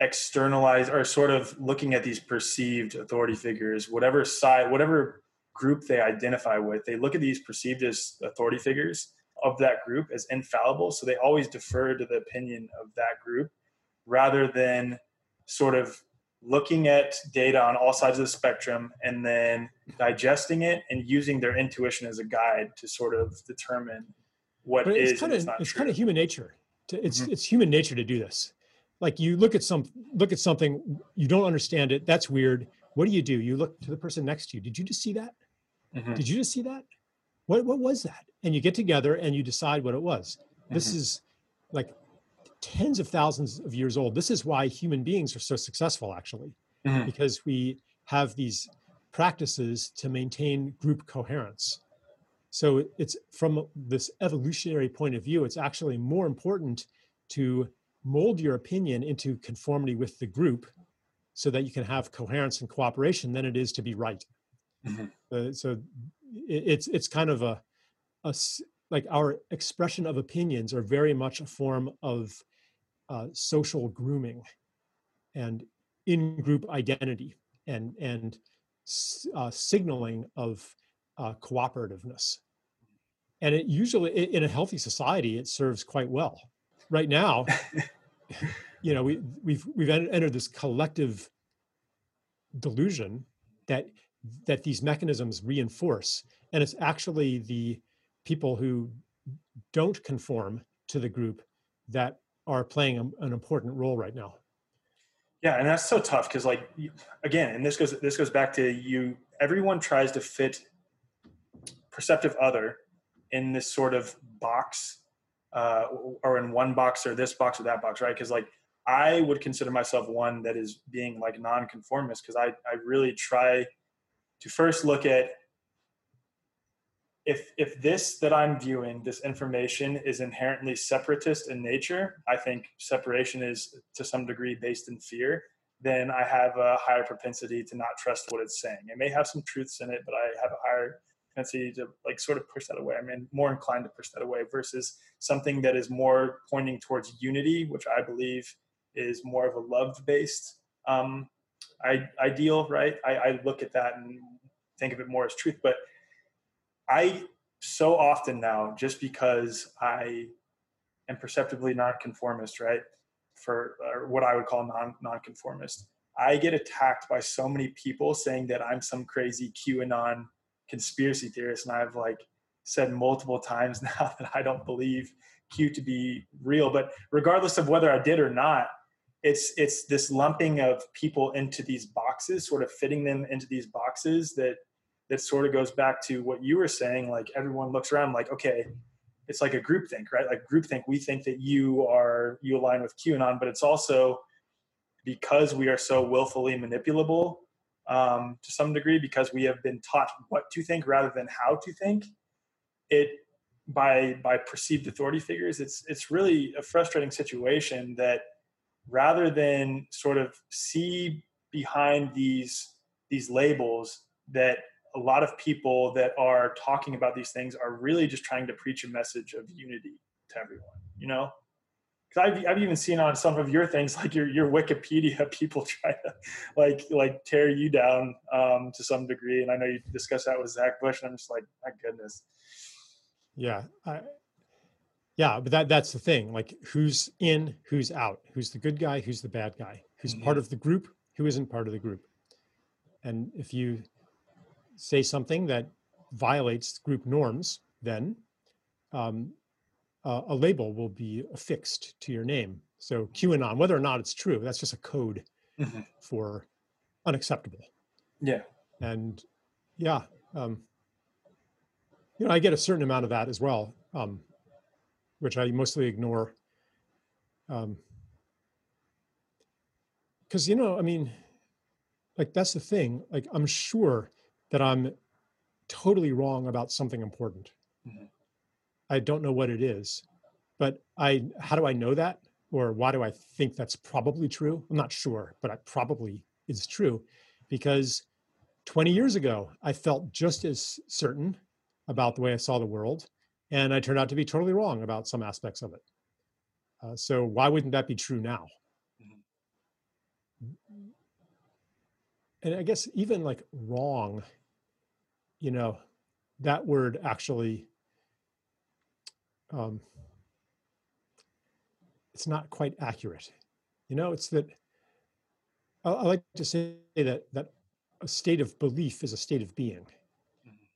externalize or sort of looking at these perceived authority figures, whatever side, whatever group they identify with, they look at these perceived as authority figures of that group as infallible. So they always defer to the opinion of that group rather than sort of looking at data on all sides of the spectrum and then digesting it and using their intuition as a guide to sort of determine what but is. It's kind, and of, it's not it's kind of human nature. To, it's mm-hmm. it's human nature to do this. Like you look at some look at something, you don't understand it. That's weird. What do you do? You look to the person next to you. Did you just see that? Mm-hmm. Did you just see that? What what was that? And you get together and you decide what it was. Mm-hmm. This is like tens of thousands of years old. This is why human beings are so successful, actually, mm-hmm. because we have these practices to maintain group coherence. So it's from this evolutionary point of view, it's actually more important to mold your opinion into conformity with the group so that you can have coherence and cooperation than it is to be right. Mm-hmm. Uh, so it's it's kind of a, a, like our expression of opinions are very much a form of uh, social grooming and in-group identity and, and uh, signaling of Uh, cooperativeness. And it usually, it, in a healthy society, it serves quite well. Right now, you know, we, we've we've entered this collective delusion that that these mechanisms reinforce. And it's actually the people who don't conform to the group that are playing a, an important role right now. Yeah, and that's so tough because, like, again, and this goes this goes back to you. Everyone tries to fit perceptive other in this sort of box uh, or in one box or this box or that box, right? Because like I would consider myself one that is being like nonconformist because I, I really try to first look at if if this that I'm viewing, this information is inherently separatist in nature, I think separation is to some degree based in fear, then I have a higher propensity to not trust what it's saying. It may have some truths in it, but I have a higher tendency to like sort of push that away. I mean, more inclined to push that away versus something that is more pointing towards unity, which I believe is more of a love-based um, I, ideal, right? I, I look at that and think of it more as truth. But I so often now, just because I am perceptibly nonconformist, right, for or what I would call non nonconformist, I get attacked by so many people saying that I'm some crazy QAnon conspiracy theorist. And I've like said multiple times now that I don't believe Q to be real. But regardless of whether I did or not, it's it's this lumping of people into these boxes, sort of fitting them into these boxes that that sort of goes back to what you were saying. Like everyone looks around like, okay, it's like a groupthink, right? Like groupthink, we think that you are, you align with QAnon, but it's also because we are so willfully manipulable um, to some degree, because we have been taught what to think rather than how to think it by, by perceived authority figures. It's, it's really a frustrating situation that rather than sort of see behind these, these labels that a lot of people that are talking about these things are really just trying to preach a message of unity to everyone, you know? Because I've, I've even seen on some of your things, like your, your Wikipedia, people try to like, like tear you down um, to some degree. And I know you discussed that with Zach Bush, and I'm just like, my goodness. Yeah. I, yeah. But that, that's the thing, like who's in, who's out, who's the good guy, who's the bad guy, who's mm-hmm. part of the group, who isn't part of the group. And if you say something that violates group norms, then um, uh, a label will be affixed to your name. So QAnon, whether or not it's true, that's just a code mm-hmm. for unacceptable. Yeah. And yeah, um, you know, I get a certain amount of that as well, um, which I mostly ignore. Um, 'cause, you know, I mean, like that's the thing, like I'm sure that I'm totally wrong about something important. Mm-hmm. I don't know what it is, but I, how do I know that? Or why do I think that's probably true? I'm not sure, but I probably is true because twenty years ago, I felt just as certain about the way I saw the world. And I turned out to be totally wrong about some aspects of it. Uh, so why wouldn't that be true now? Mm-hmm. And I guess even like wrong, you know, that word actually, um, it's not quite accurate. You know, it's that, I, I like to say that that a state of belief is a state of being,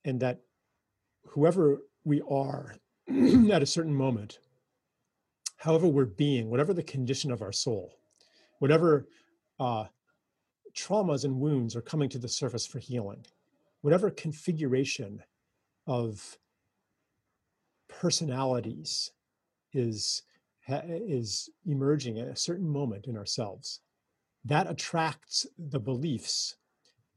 and that whoever we are at a certain moment, however we're being, whatever the condition of our soul, whatever uh, traumas and wounds are coming to the surface for healing, whatever configuration of personalities is, is emerging at a certain moment in ourselves, that attracts the beliefs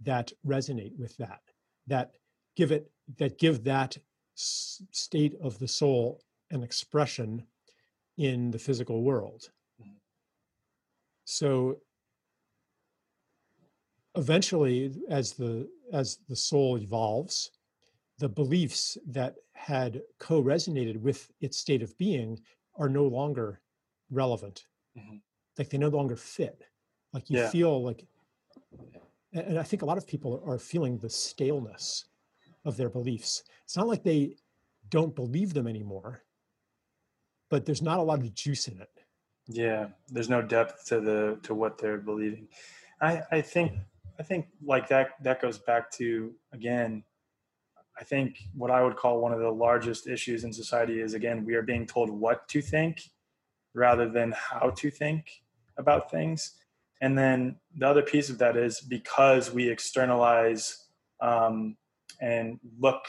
that resonate with that, that give it, that give that s- state of the soul an expression in the physical world. So eventually, as the as the soul evolves, the beliefs that had co-resonated with its state of being are no longer relevant. Mm-hmm. Like they no longer fit. Like you yeah. feel like, and I think a lot of people are feeling the staleness of their beliefs. It's not like they don't believe them anymore, but there's not a lot of juice in it. Yeah, there's no depth to the to what they're believing. I, I think. I think like that, that goes back to, again, I think what I would call one of the largest issues in society is, again, we are being told what to think rather than how to think about things. And then the other piece of that is because we externalize um, and look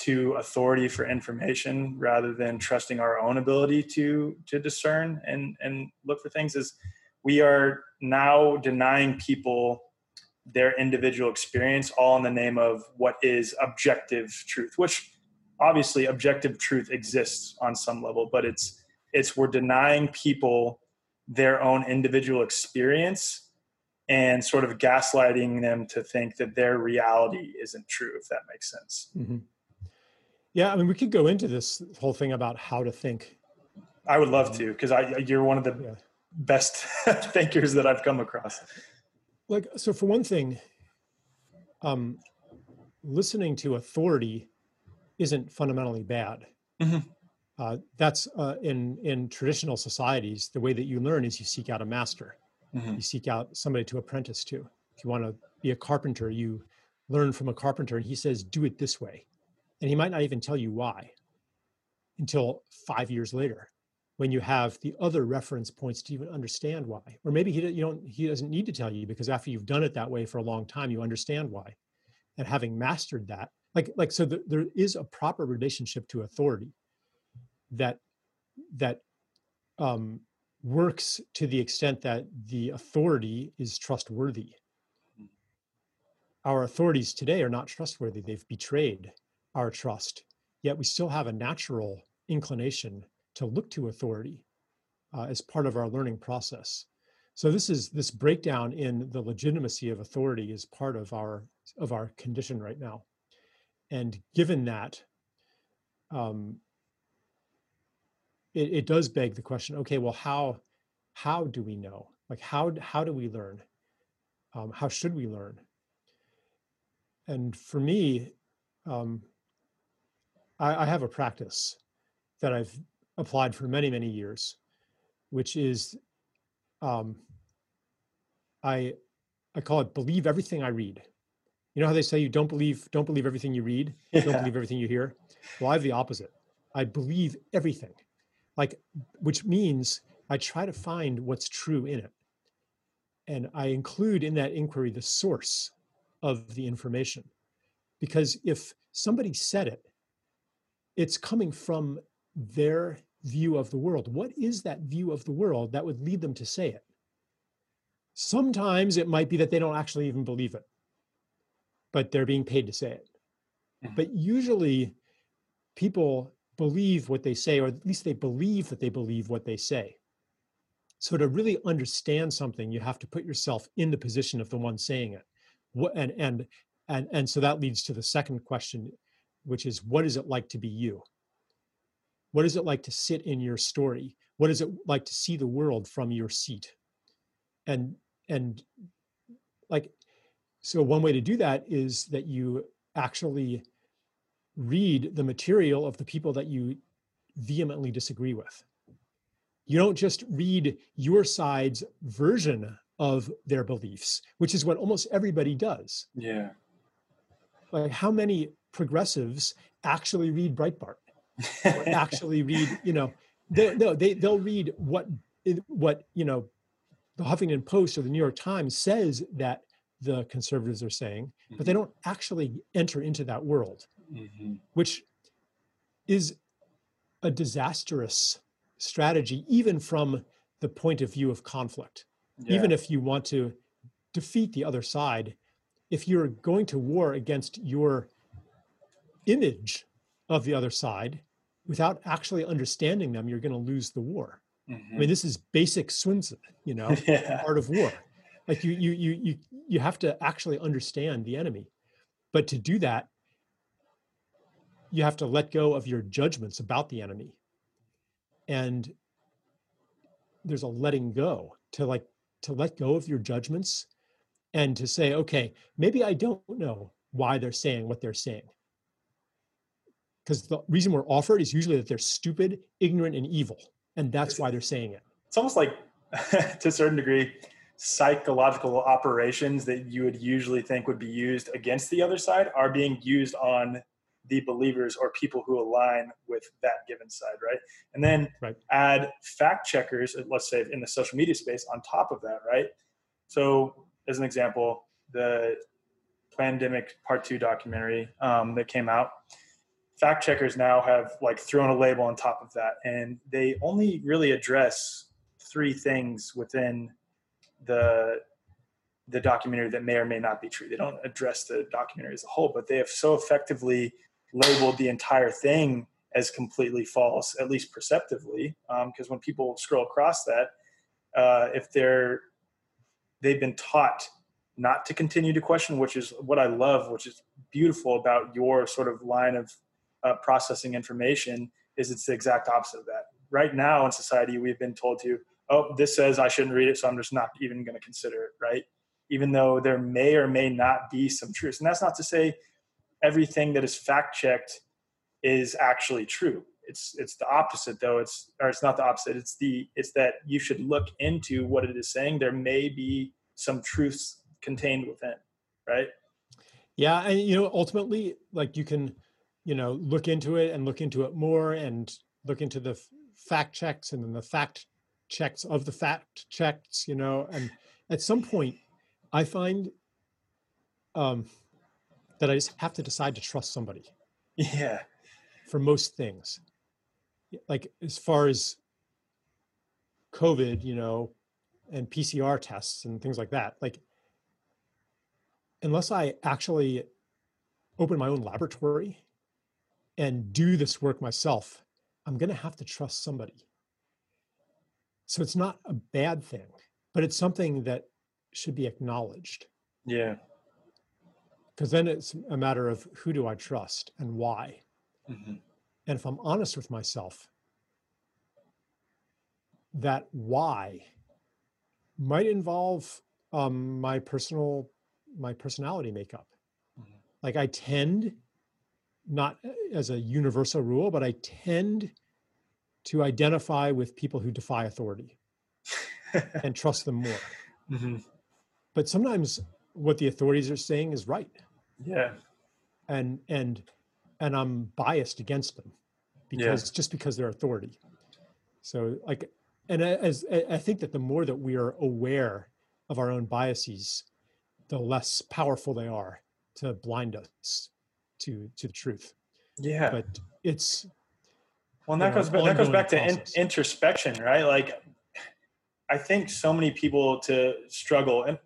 to authority for information rather than trusting our own ability to to discern and, and look for things, is we are now denying people their individual experience, all in the name of what is objective truth, which obviously objective truth exists on some level, but it's, it's, we're denying people their own individual experience and sort of gaslighting them to think that their reality isn't true, if that makes sense. Mm-hmm. Yeah. I mean, we could go into this whole thing about how to think. I would love um, to, because I, you're one of the yeah. best thinkers that I've come across. Like, so for one thing, um, listening to authority isn't fundamentally bad. Mm-hmm. Uh, that's uh, in, in traditional societies, the way that you learn is you seek out a master. Mm-hmm. You seek out somebody to apprentice to. If you want to be a carpenter, you learn from a carpenter, and he says, do it this way. And he might not even tell you why until five years later, when you have the other reference points to even understand why. Or maybe he, you don't, he doesn't need to tell you, because after you've done it that way for a long time, you understand why. And having mastered that, like, like so the, there is a proper relationship to authority that, that um, works to the extent that the authority is trustworthy. Our authorities today are not trustworthy. They've betrayed our trust. Yet we still have a natural inclination to look to authority uh, as part of our learning process. So this is this breakdown in the legitimacy of authority is part of our of our condition right now. And given that, um, it, it does beg the question: okay, well, how how do we know? Like, how how do we learn? Um, how should we learn? And for me, um, I, I have a practice that I've applied for many, many years, which is, um, I I call it believe everything I read. You know how they say you don't believe, don't believe everything you read, yeah. Don't believe everything you hear? Well, I have the opposite. I believe everything, like, which means I try to find what's true in it. And I include in that inquiry the source of the information, because if somebody said it, it's coming from their view of the world. What is that view of the world that would lead them to say it? Sometimes it might be that they don't actually even believe it, but they're being paid to say it. Mm-hmm. But usually people believe what they say, or at least they believe that they believe what they say. So to really understand something, you have to put yourself in the position of the one saying it. What, and, and and and so that leads to the second question, which is, what is it like to be you? What is it like to sit in your story? What is it like to see the world from your seat? And and like, so one way to do that is that you actually read the material of the people that you vehemently disagree with. You don't just read your side's version of their beliefs, which is what almost everybody does. Yeah. Like, how many progressives actually read Breitbart? Or actually read, you know, they, no, they, they'll read what, what, you know, the Huffington Post or the New York Times says that the conservatives are saying, mm-hmm. but they don't actually enter into that world, mm-hmm. which is a disastrous strategy, even from the point of view of conflict. Yeah. Even if you want to defeat the other side, if you're going to war against your image of the other side without actually understanding them, you're going to lose the war. Mm-hmm. I mean, this is basic Sun Tzu, you know, yeah. art of war. Like, you, you, you, you, you have to actually understand the enemy. But to do that, you have to let go of your judgments about the enemy. And there's a letting go to like, to let go of your judgments and to say, okay, maybe I don't know why they're saying what they're saying. Because the reason we're offered is usually that they're stupid, ignorant, and evil. And that's why they're saying it. It's almost like, to a certain degree, psychological operations that you would usually think would be used against the other side are being used on the believers or people who align with that given side, right? And then right. add fact checkers, let's say in the social media space, on top of that, right? So as an example, the Plandemic Part Two documentary um, that came out, fact checkers now have like thrown a label on top of that. And they only really address three things within the the documentary that may or may not be true. They don't address the documentary as a whole, but they have so effectively labeled the entire thing as completely false, at least perceptively, because um, when people scroll across that, uh, if they're, they've been taught not to continue to question, which is what I love, which is beautiful about your sort of line of uh, processing information, is it's the exact opposite of that. Right now in society, we've been told to, oh, this says I shouldn't read it, so I'm just not even going to consider it, right? Even though there may or may not be some truth. And that's not to say everything that is fact-checked is actually true. It's it's the opposite though. It's or it's not the opposite. It's the it's that you should look into what it is saying. There may be some truths contained within, right? Yeah, and you know, ultimately, like you can, you know, look into it and look into it more and look into the f- fact checks and then the fact checks of the fact checks, you know, and at some point I find um, that I just have to decide to trust somebody. Yeah. For most things. Like as far as COVID, you know, and P C R tests and things like that, like unless I actually open my own laboratory and do this work myself, I'm going to have to trust somebody. So it's not a bad thing, but it's something that should be acknowledged. Yeah. Because then it's a matter of who do I trust and why? Mm-hmm. And if I'm honest with myself, that why might involve um, my personal, my personality makeup. Mm-hmm. Like I tend, not as a universal rule, but I tend to identify with people who defy authority and trust them more. Mm-hmm. But sometimes what the authorities are saying is right. Yeah. And, and, and I'm biased against them because yeah. just because they're authority. So like, and as I think that the more that we are aware of our own biases, the less powerful they are to blind us to to the truth. Yeah. But it's well, and that goes back, that goes back to in, introspection, right? Like, I think so many people to struggle and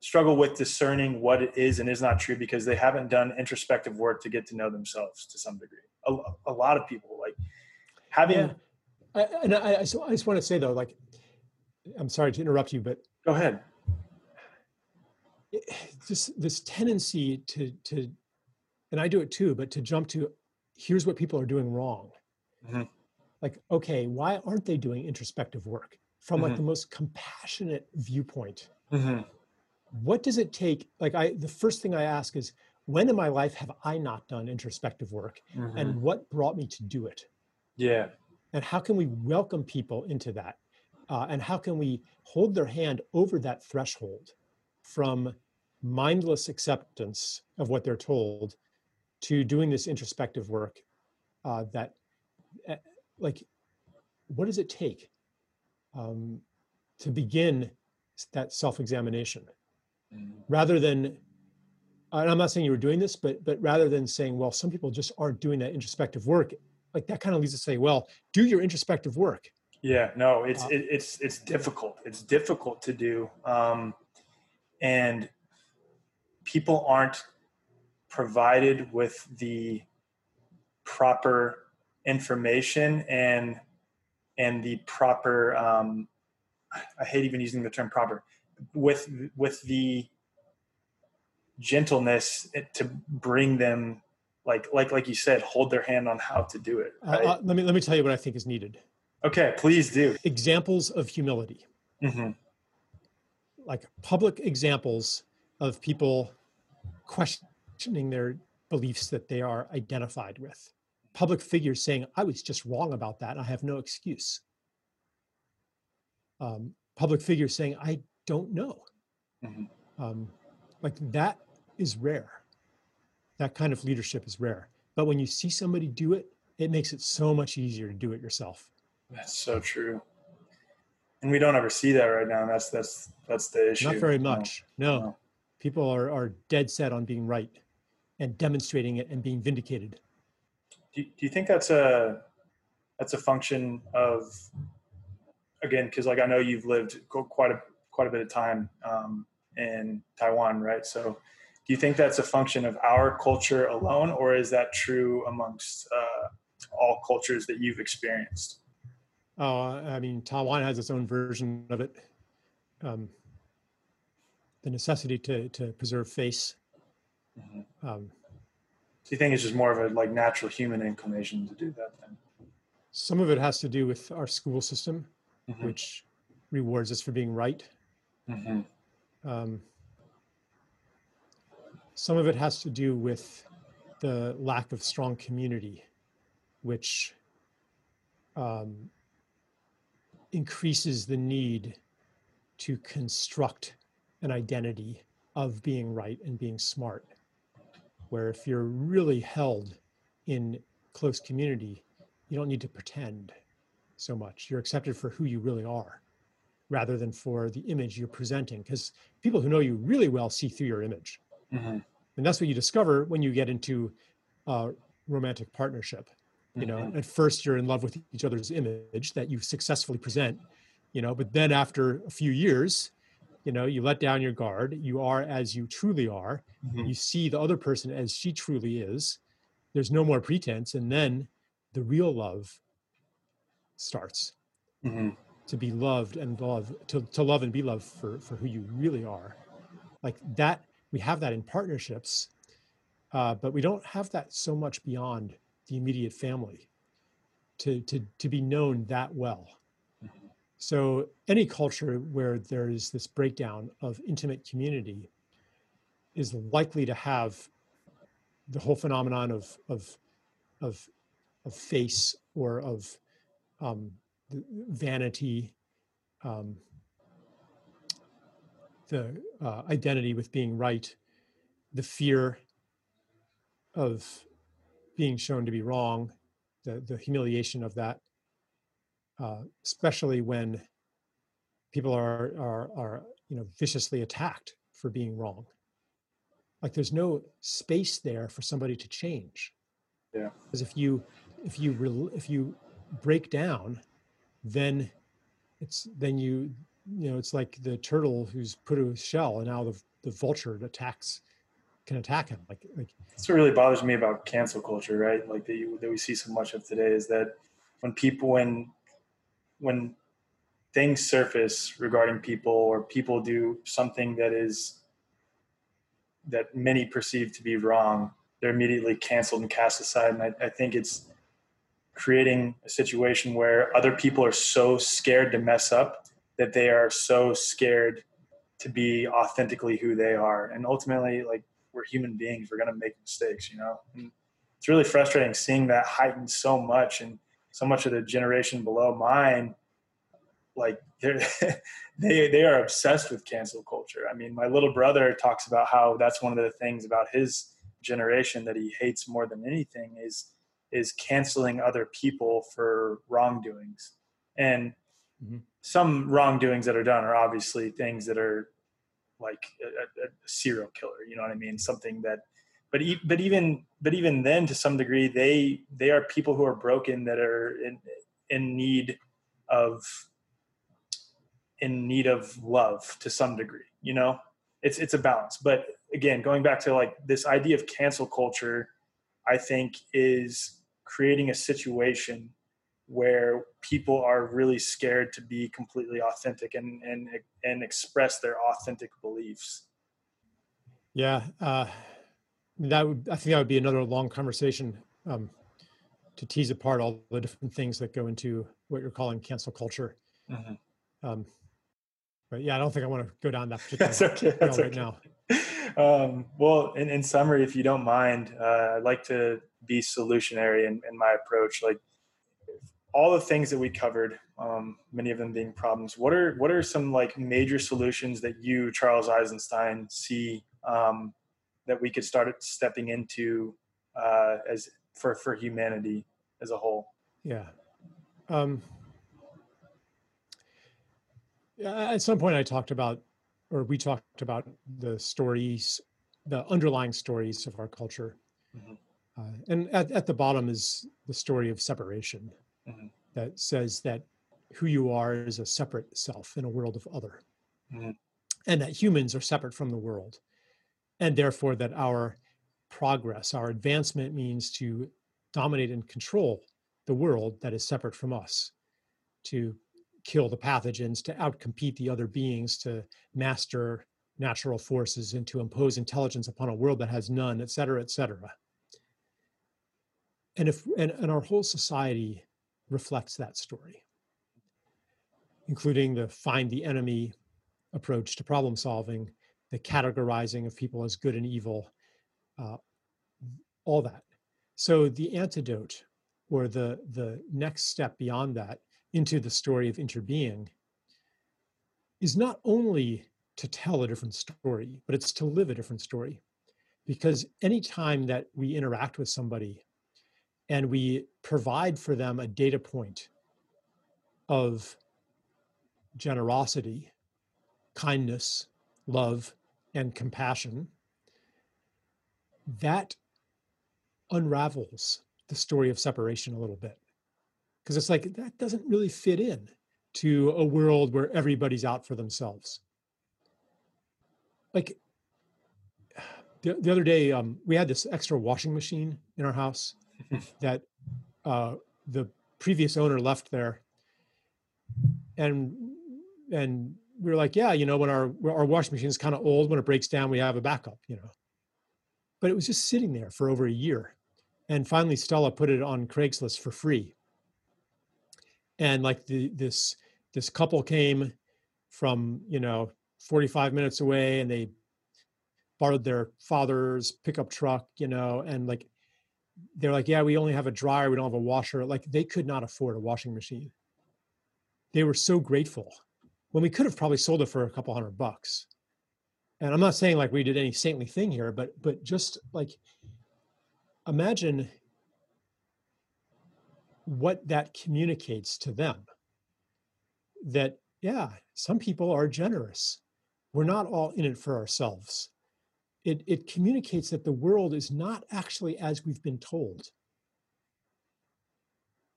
struggle with discerning what it is and is not true because they haven't done introspective work to get to know themselves to some degree. A, a lot of people like having. Yeah. I, and I, I, so I just want to say though, like, I'm sorry to interrupt you, but go ahead. This this tendency to to. And I do it too, but to jump to, here's what people are doing wrong. Mm-hmm. Like, okay, why aren't they doing introspective work? From mm-hmm. like the most compassionate viewpoint. Mm-hmm. What does it take? Like I, the first thing I ask is, when in my life have I not done introspective work? Mm-hmm. And what brought me to do it? Yeah. And how can we welcome people into that? Uh, and how can we hold their hand over that threshold from mindless acceptance of what they're told to doing this introspective work uh, that, uh, like, what does it take um, to begin that self-examination? Rather than, and I'm not saying you were doing this, but but rather than saying, well, some people just aren't doing that introspective work, like that kind of leads us to say, well, do your introspective work. Yeah, no, it's, uh, it, it's, it's difficult. It's difficult to do. Um, and people aren't provided with the proper information and and the proper um, I hate even using the term proper with with the gentleness to bring them like like like you said, hold their hand on how to do it. Right? Uh, uh, let me let me tell you what I think is needed. Okay, please do. Examples of humility, mm-hmm. like public examples of people questioning. questioning their beliefs that they are identified with. Public figures saying, I was just wrong about that. I have no excuse. Um, public figures saying, I don't know. Mm-hmm. Um, like that is rare. That kind of leadership is rare. But when you see somebody do it, it makes it so much easier to do it yourself. That's so true. And we don't ever see that right now. That's that's that's the issue. Not very much. No. no. no. People are, are dead set on being right and demonstrating it and being vindicated. Do you, do you think that's a that's a function of, again, because like I know you've lived quite a quite a bit of time um, in Taiwan, right? So, do you think that's a function of our culture alone, or is that true amongst uh, all cultures that you've experienced? Oh, I mean, Taiwan has its own version of it. Um, the necessity to to preserve face. Mm-hmm. Um, so you think it's just more of a like natural human inclination to do that then? Some of it has to do with our school system, mm-hmm. which rewards us for being right. Mm-hmm. Um, some of it has to do with the lack of strong community, which um, increases the need to construct an identity of being right and being smart, where if you're really held in close community, you don't need to pretend so much. You're accepted for who you really are, rather than for the image you're presenting, because people who know you really well see through your image. Mm-hmm. And that's what you discover when you get into uh, romantic partnership. You know, mm-hmm. At first you're in love with each other's image that you successfully present, you know, but then after a few years, you know, you let down your guard, you are as you truly are, mm-hmm. and you see the other person as she truly is, there's no more pretense, and then the real love starts. Mm-hmm. To be loved and love, to, to love and be loved for, for who you really are. Like that, we have that in partnerships, uh, but we don't have that so much beyond the immediate family to, to, to be known that well. So any culture where there is this breakdown of intimate community is likely to have the whole phenomenon of, of, of, of face or of, um, vanity, um, the uh, identity with being right, the fear of being shown to be wrong, the, the humiliation of that, uh, especially when people are, are, are, you know, viciously attacked for being wrong. Like there's no space there for somebody to change. Yeah. Because if you, if you, if you break down, then it's, then you, you know, it's like the turtle who's put a shell and now the, the vulture attacks, can attack him. Like, like. That's what really bothers me about cancel culture, right? Like that, you, that we see so much of today is that when people, when, when things surface regarding people or people do something that is, that many perceive to be wrong, they're immediately canceled and cast aside. And I, I think it's creating a situation where other people are so scared to mess up that they are so scared to be authentically who they are. And ultimately, like, we're human beings, we're going to make mistakes, you know, and it's really frustrating seeing that heightened so much, and so much of the generation below mine, like they're, they, they are obsessed with cancel culture. I mean, my little brother talks about how that's one of the things about his generation that he hates more than anything is, is canceling other people for wrongdoings. And mm-hmm. some wrongdoings that are done are obviously things that are like a, a serial killer, you know what I mean? Something that, but, e- but even, but even then to some degree, they, they are people who are broken, that are in, in need of, in need of love to some degree, you know, it's, it's a balance. But again, going back to like this idea of cancel culture, I think is creating a situation where people are really scared to be completely authentic and and and express their authentic beliefs. Yeah, uh, that would, I think that would be another long conversation um, to tease apart all the different things that go into what you're calling cancel culture. Mm-hmm. Um, but yeah, I don't think I want to go down that particular that's okay, that's right okay. now. Um, well, in, in summary, if you don't mind, uh, I'd like to be solutionary in, in my approach. Like all the things that we covered, um, many of them being problems, what are, what are some like major solutions that you, Charles Eisenstein, see, um, that we could start stepping into, uh, as for, for humanity as a whole? Yeah. Um, at some point I talked about, or we talked about the stories, the underlying stories of our culture. Mm-hmm. Uh, and at, at the bottom is the story of separation, mm-hmm. that says that who you are is a separate self in a world of other, mm-hmm. and that humans are separate from the world. And therefore that our progress, our advancement means to dominate and control the world that is separate from us, to kill the pathogens, to outcompete the other beings, to master natural forces, and to impose intelligence upon a world that has none, et cetera, et cetera. And if and, and our whole society reflects that story, including the find the enemy approach to problem solving, the categorizing of people as good and evil, uh, all that. So the antidote or the, the next step beyond that into the story of interbeing is not only to tell a different story, but it's to live a different story. Because anytime that we interact with somebody and we provide for them a data point of generosity, kindness, love, and compassion, that unravels the story of separation a little bit. Because it's like, that doesn't really fit in to a world where everybody's out for themselves. Like the, the other day, um, we had this extra washing machine in our house that uh, the previous owner left there. And and we were like, yeah, you know, when our our washing machine is kind of old, when it breaks down, we have a backup, you know. But it was just sitting there for over a year. And finally, Stella put it on Craigslist for free. And like the, this this couple came from, you know, forty-five minutes away, and they borrowed their father's pickup truck, you know, and like, they're like, yeah, we only have a dryer. We don't have a washer. Like they could not afford a washing machine. They were so grateful when we could have probably sold it for a couple hundred bucks. And I'm not saying like we did any saintly thing here, but, but just like, imagine what that communicates to them, that, yeah, some people are generous. We're not all in it for ourselves. It, it communicates that the world is not actually as we've been told.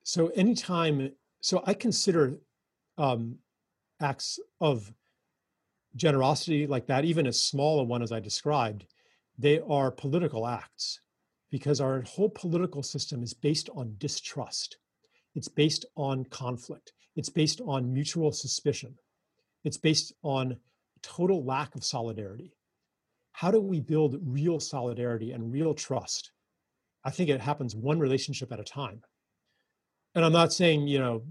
So anytime, so I consider um, acts of generosity like that, even as small a one as I described, they are political acts, because our whole political system is based on distrust. It's based on conflict. It's based on mutual suspicion. It's based on total lack of solidarity. How do we build real solidarity and real trust? I think it happens one relationship at a time. And I'm not saying, you know,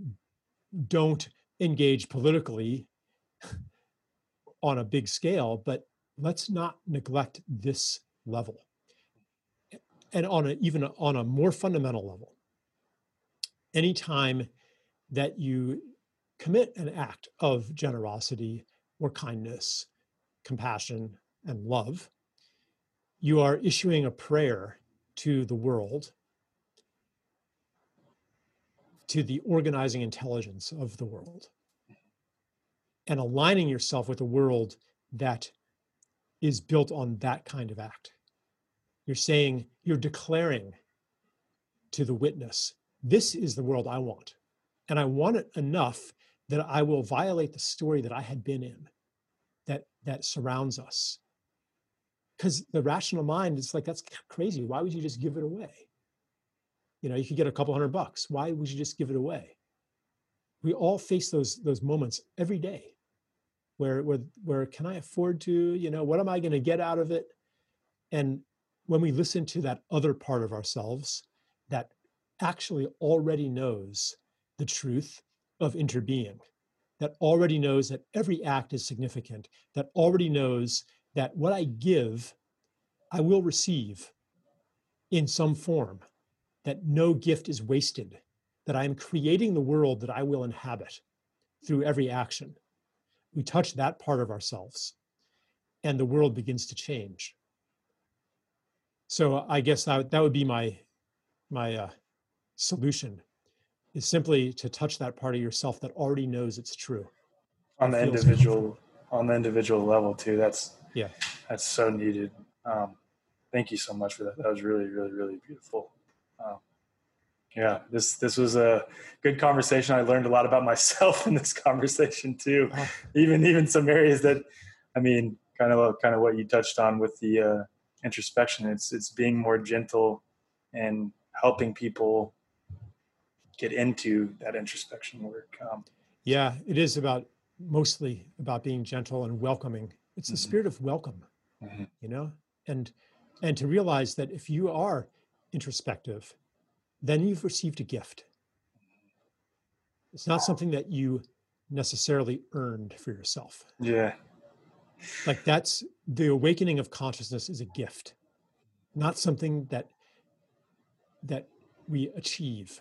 don't engage politically on a big scale, but let's not neglect this level. And on a, even on a more fundamental level, anytime that you commit an act of generosity or kindness, compassion, and love, you are issuing a prayer to the world, to the organizing intelligence of the world, and aligning yourself with a world that is built on that kind of act. You're saying, you're declaring to the witness, this is the world I want. And I want it enough that I will violate the story that I had been in, that, that surrounds us. Because the rational mind is like, that's crazy. Why would you just give it away? You know, you could get a couple hundred bucks. Why would you just give it away? We all face those, those moments every day where, where, where can I afford to, you know, what am I going to get out of it? And when we listen to that other part of ourselves that actually already knows the truth of interbeing, that already knows that every act is significant, that already knows that what I give, I will receive in some form, that no gift is wasted, that I am creating the world that I will inhabit through every action. We touch that part of ourselves, and the world begins to change. So I guess that, that would be my, my uh, solution, is simply to touch that part of yourself that already knows it's true. On the individual, on the individual level too. That's yeah, that's so needed. Um, thank you so much for that. That was really, really, really beautiful. Um, yeah, this this was a good conversation. I learned a lot about myself in this conversation too. Even even some areas that, I mean, kind of kind of what you touched on with the uh, introspection. It's it's being more gentle and helping people get into that introspection work. Um, yeah, it is about mostly about being gentle and welcoming. It's mm-hmm. the spirit of welcome, mm-hmm. you know, and and to realize that if you are introspective, then you've received a gift. It's not something that you necessarily earned for yourself. Yeah. Like that's the awakening of consciousness is a gift, not something that that we achieve.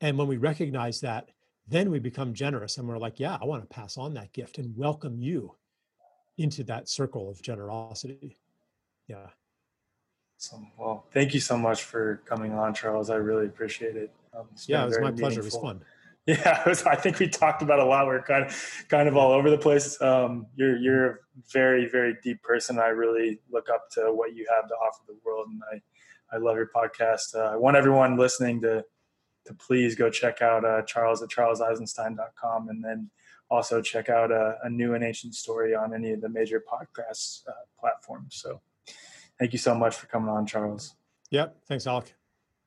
And when we recognize that, then we become generous and we're like, yeah, I want to pass on that gift and welcome you into that circle of generosity. Yeah. Awesome. Well, thank you so much for coming on, Charles. I really appreciate it. Um, yeah, it was my pleasure. It was fun. Yeah, it was, I think we talked about a lot. We're kind of, kind of all over the place. Um, you're, you're a very, very deep person. I really look up to what you have to offer the world, and I, I love your podcast. Uh, I want everyone listening to, to please go check out uh, Charles at charles eisenstein dot com, and then also check out uh, A New and Ancient Story on any of the major podcast uh, platforms. So thank you so much for coming on, Charles. Yep. Thanks, Alec.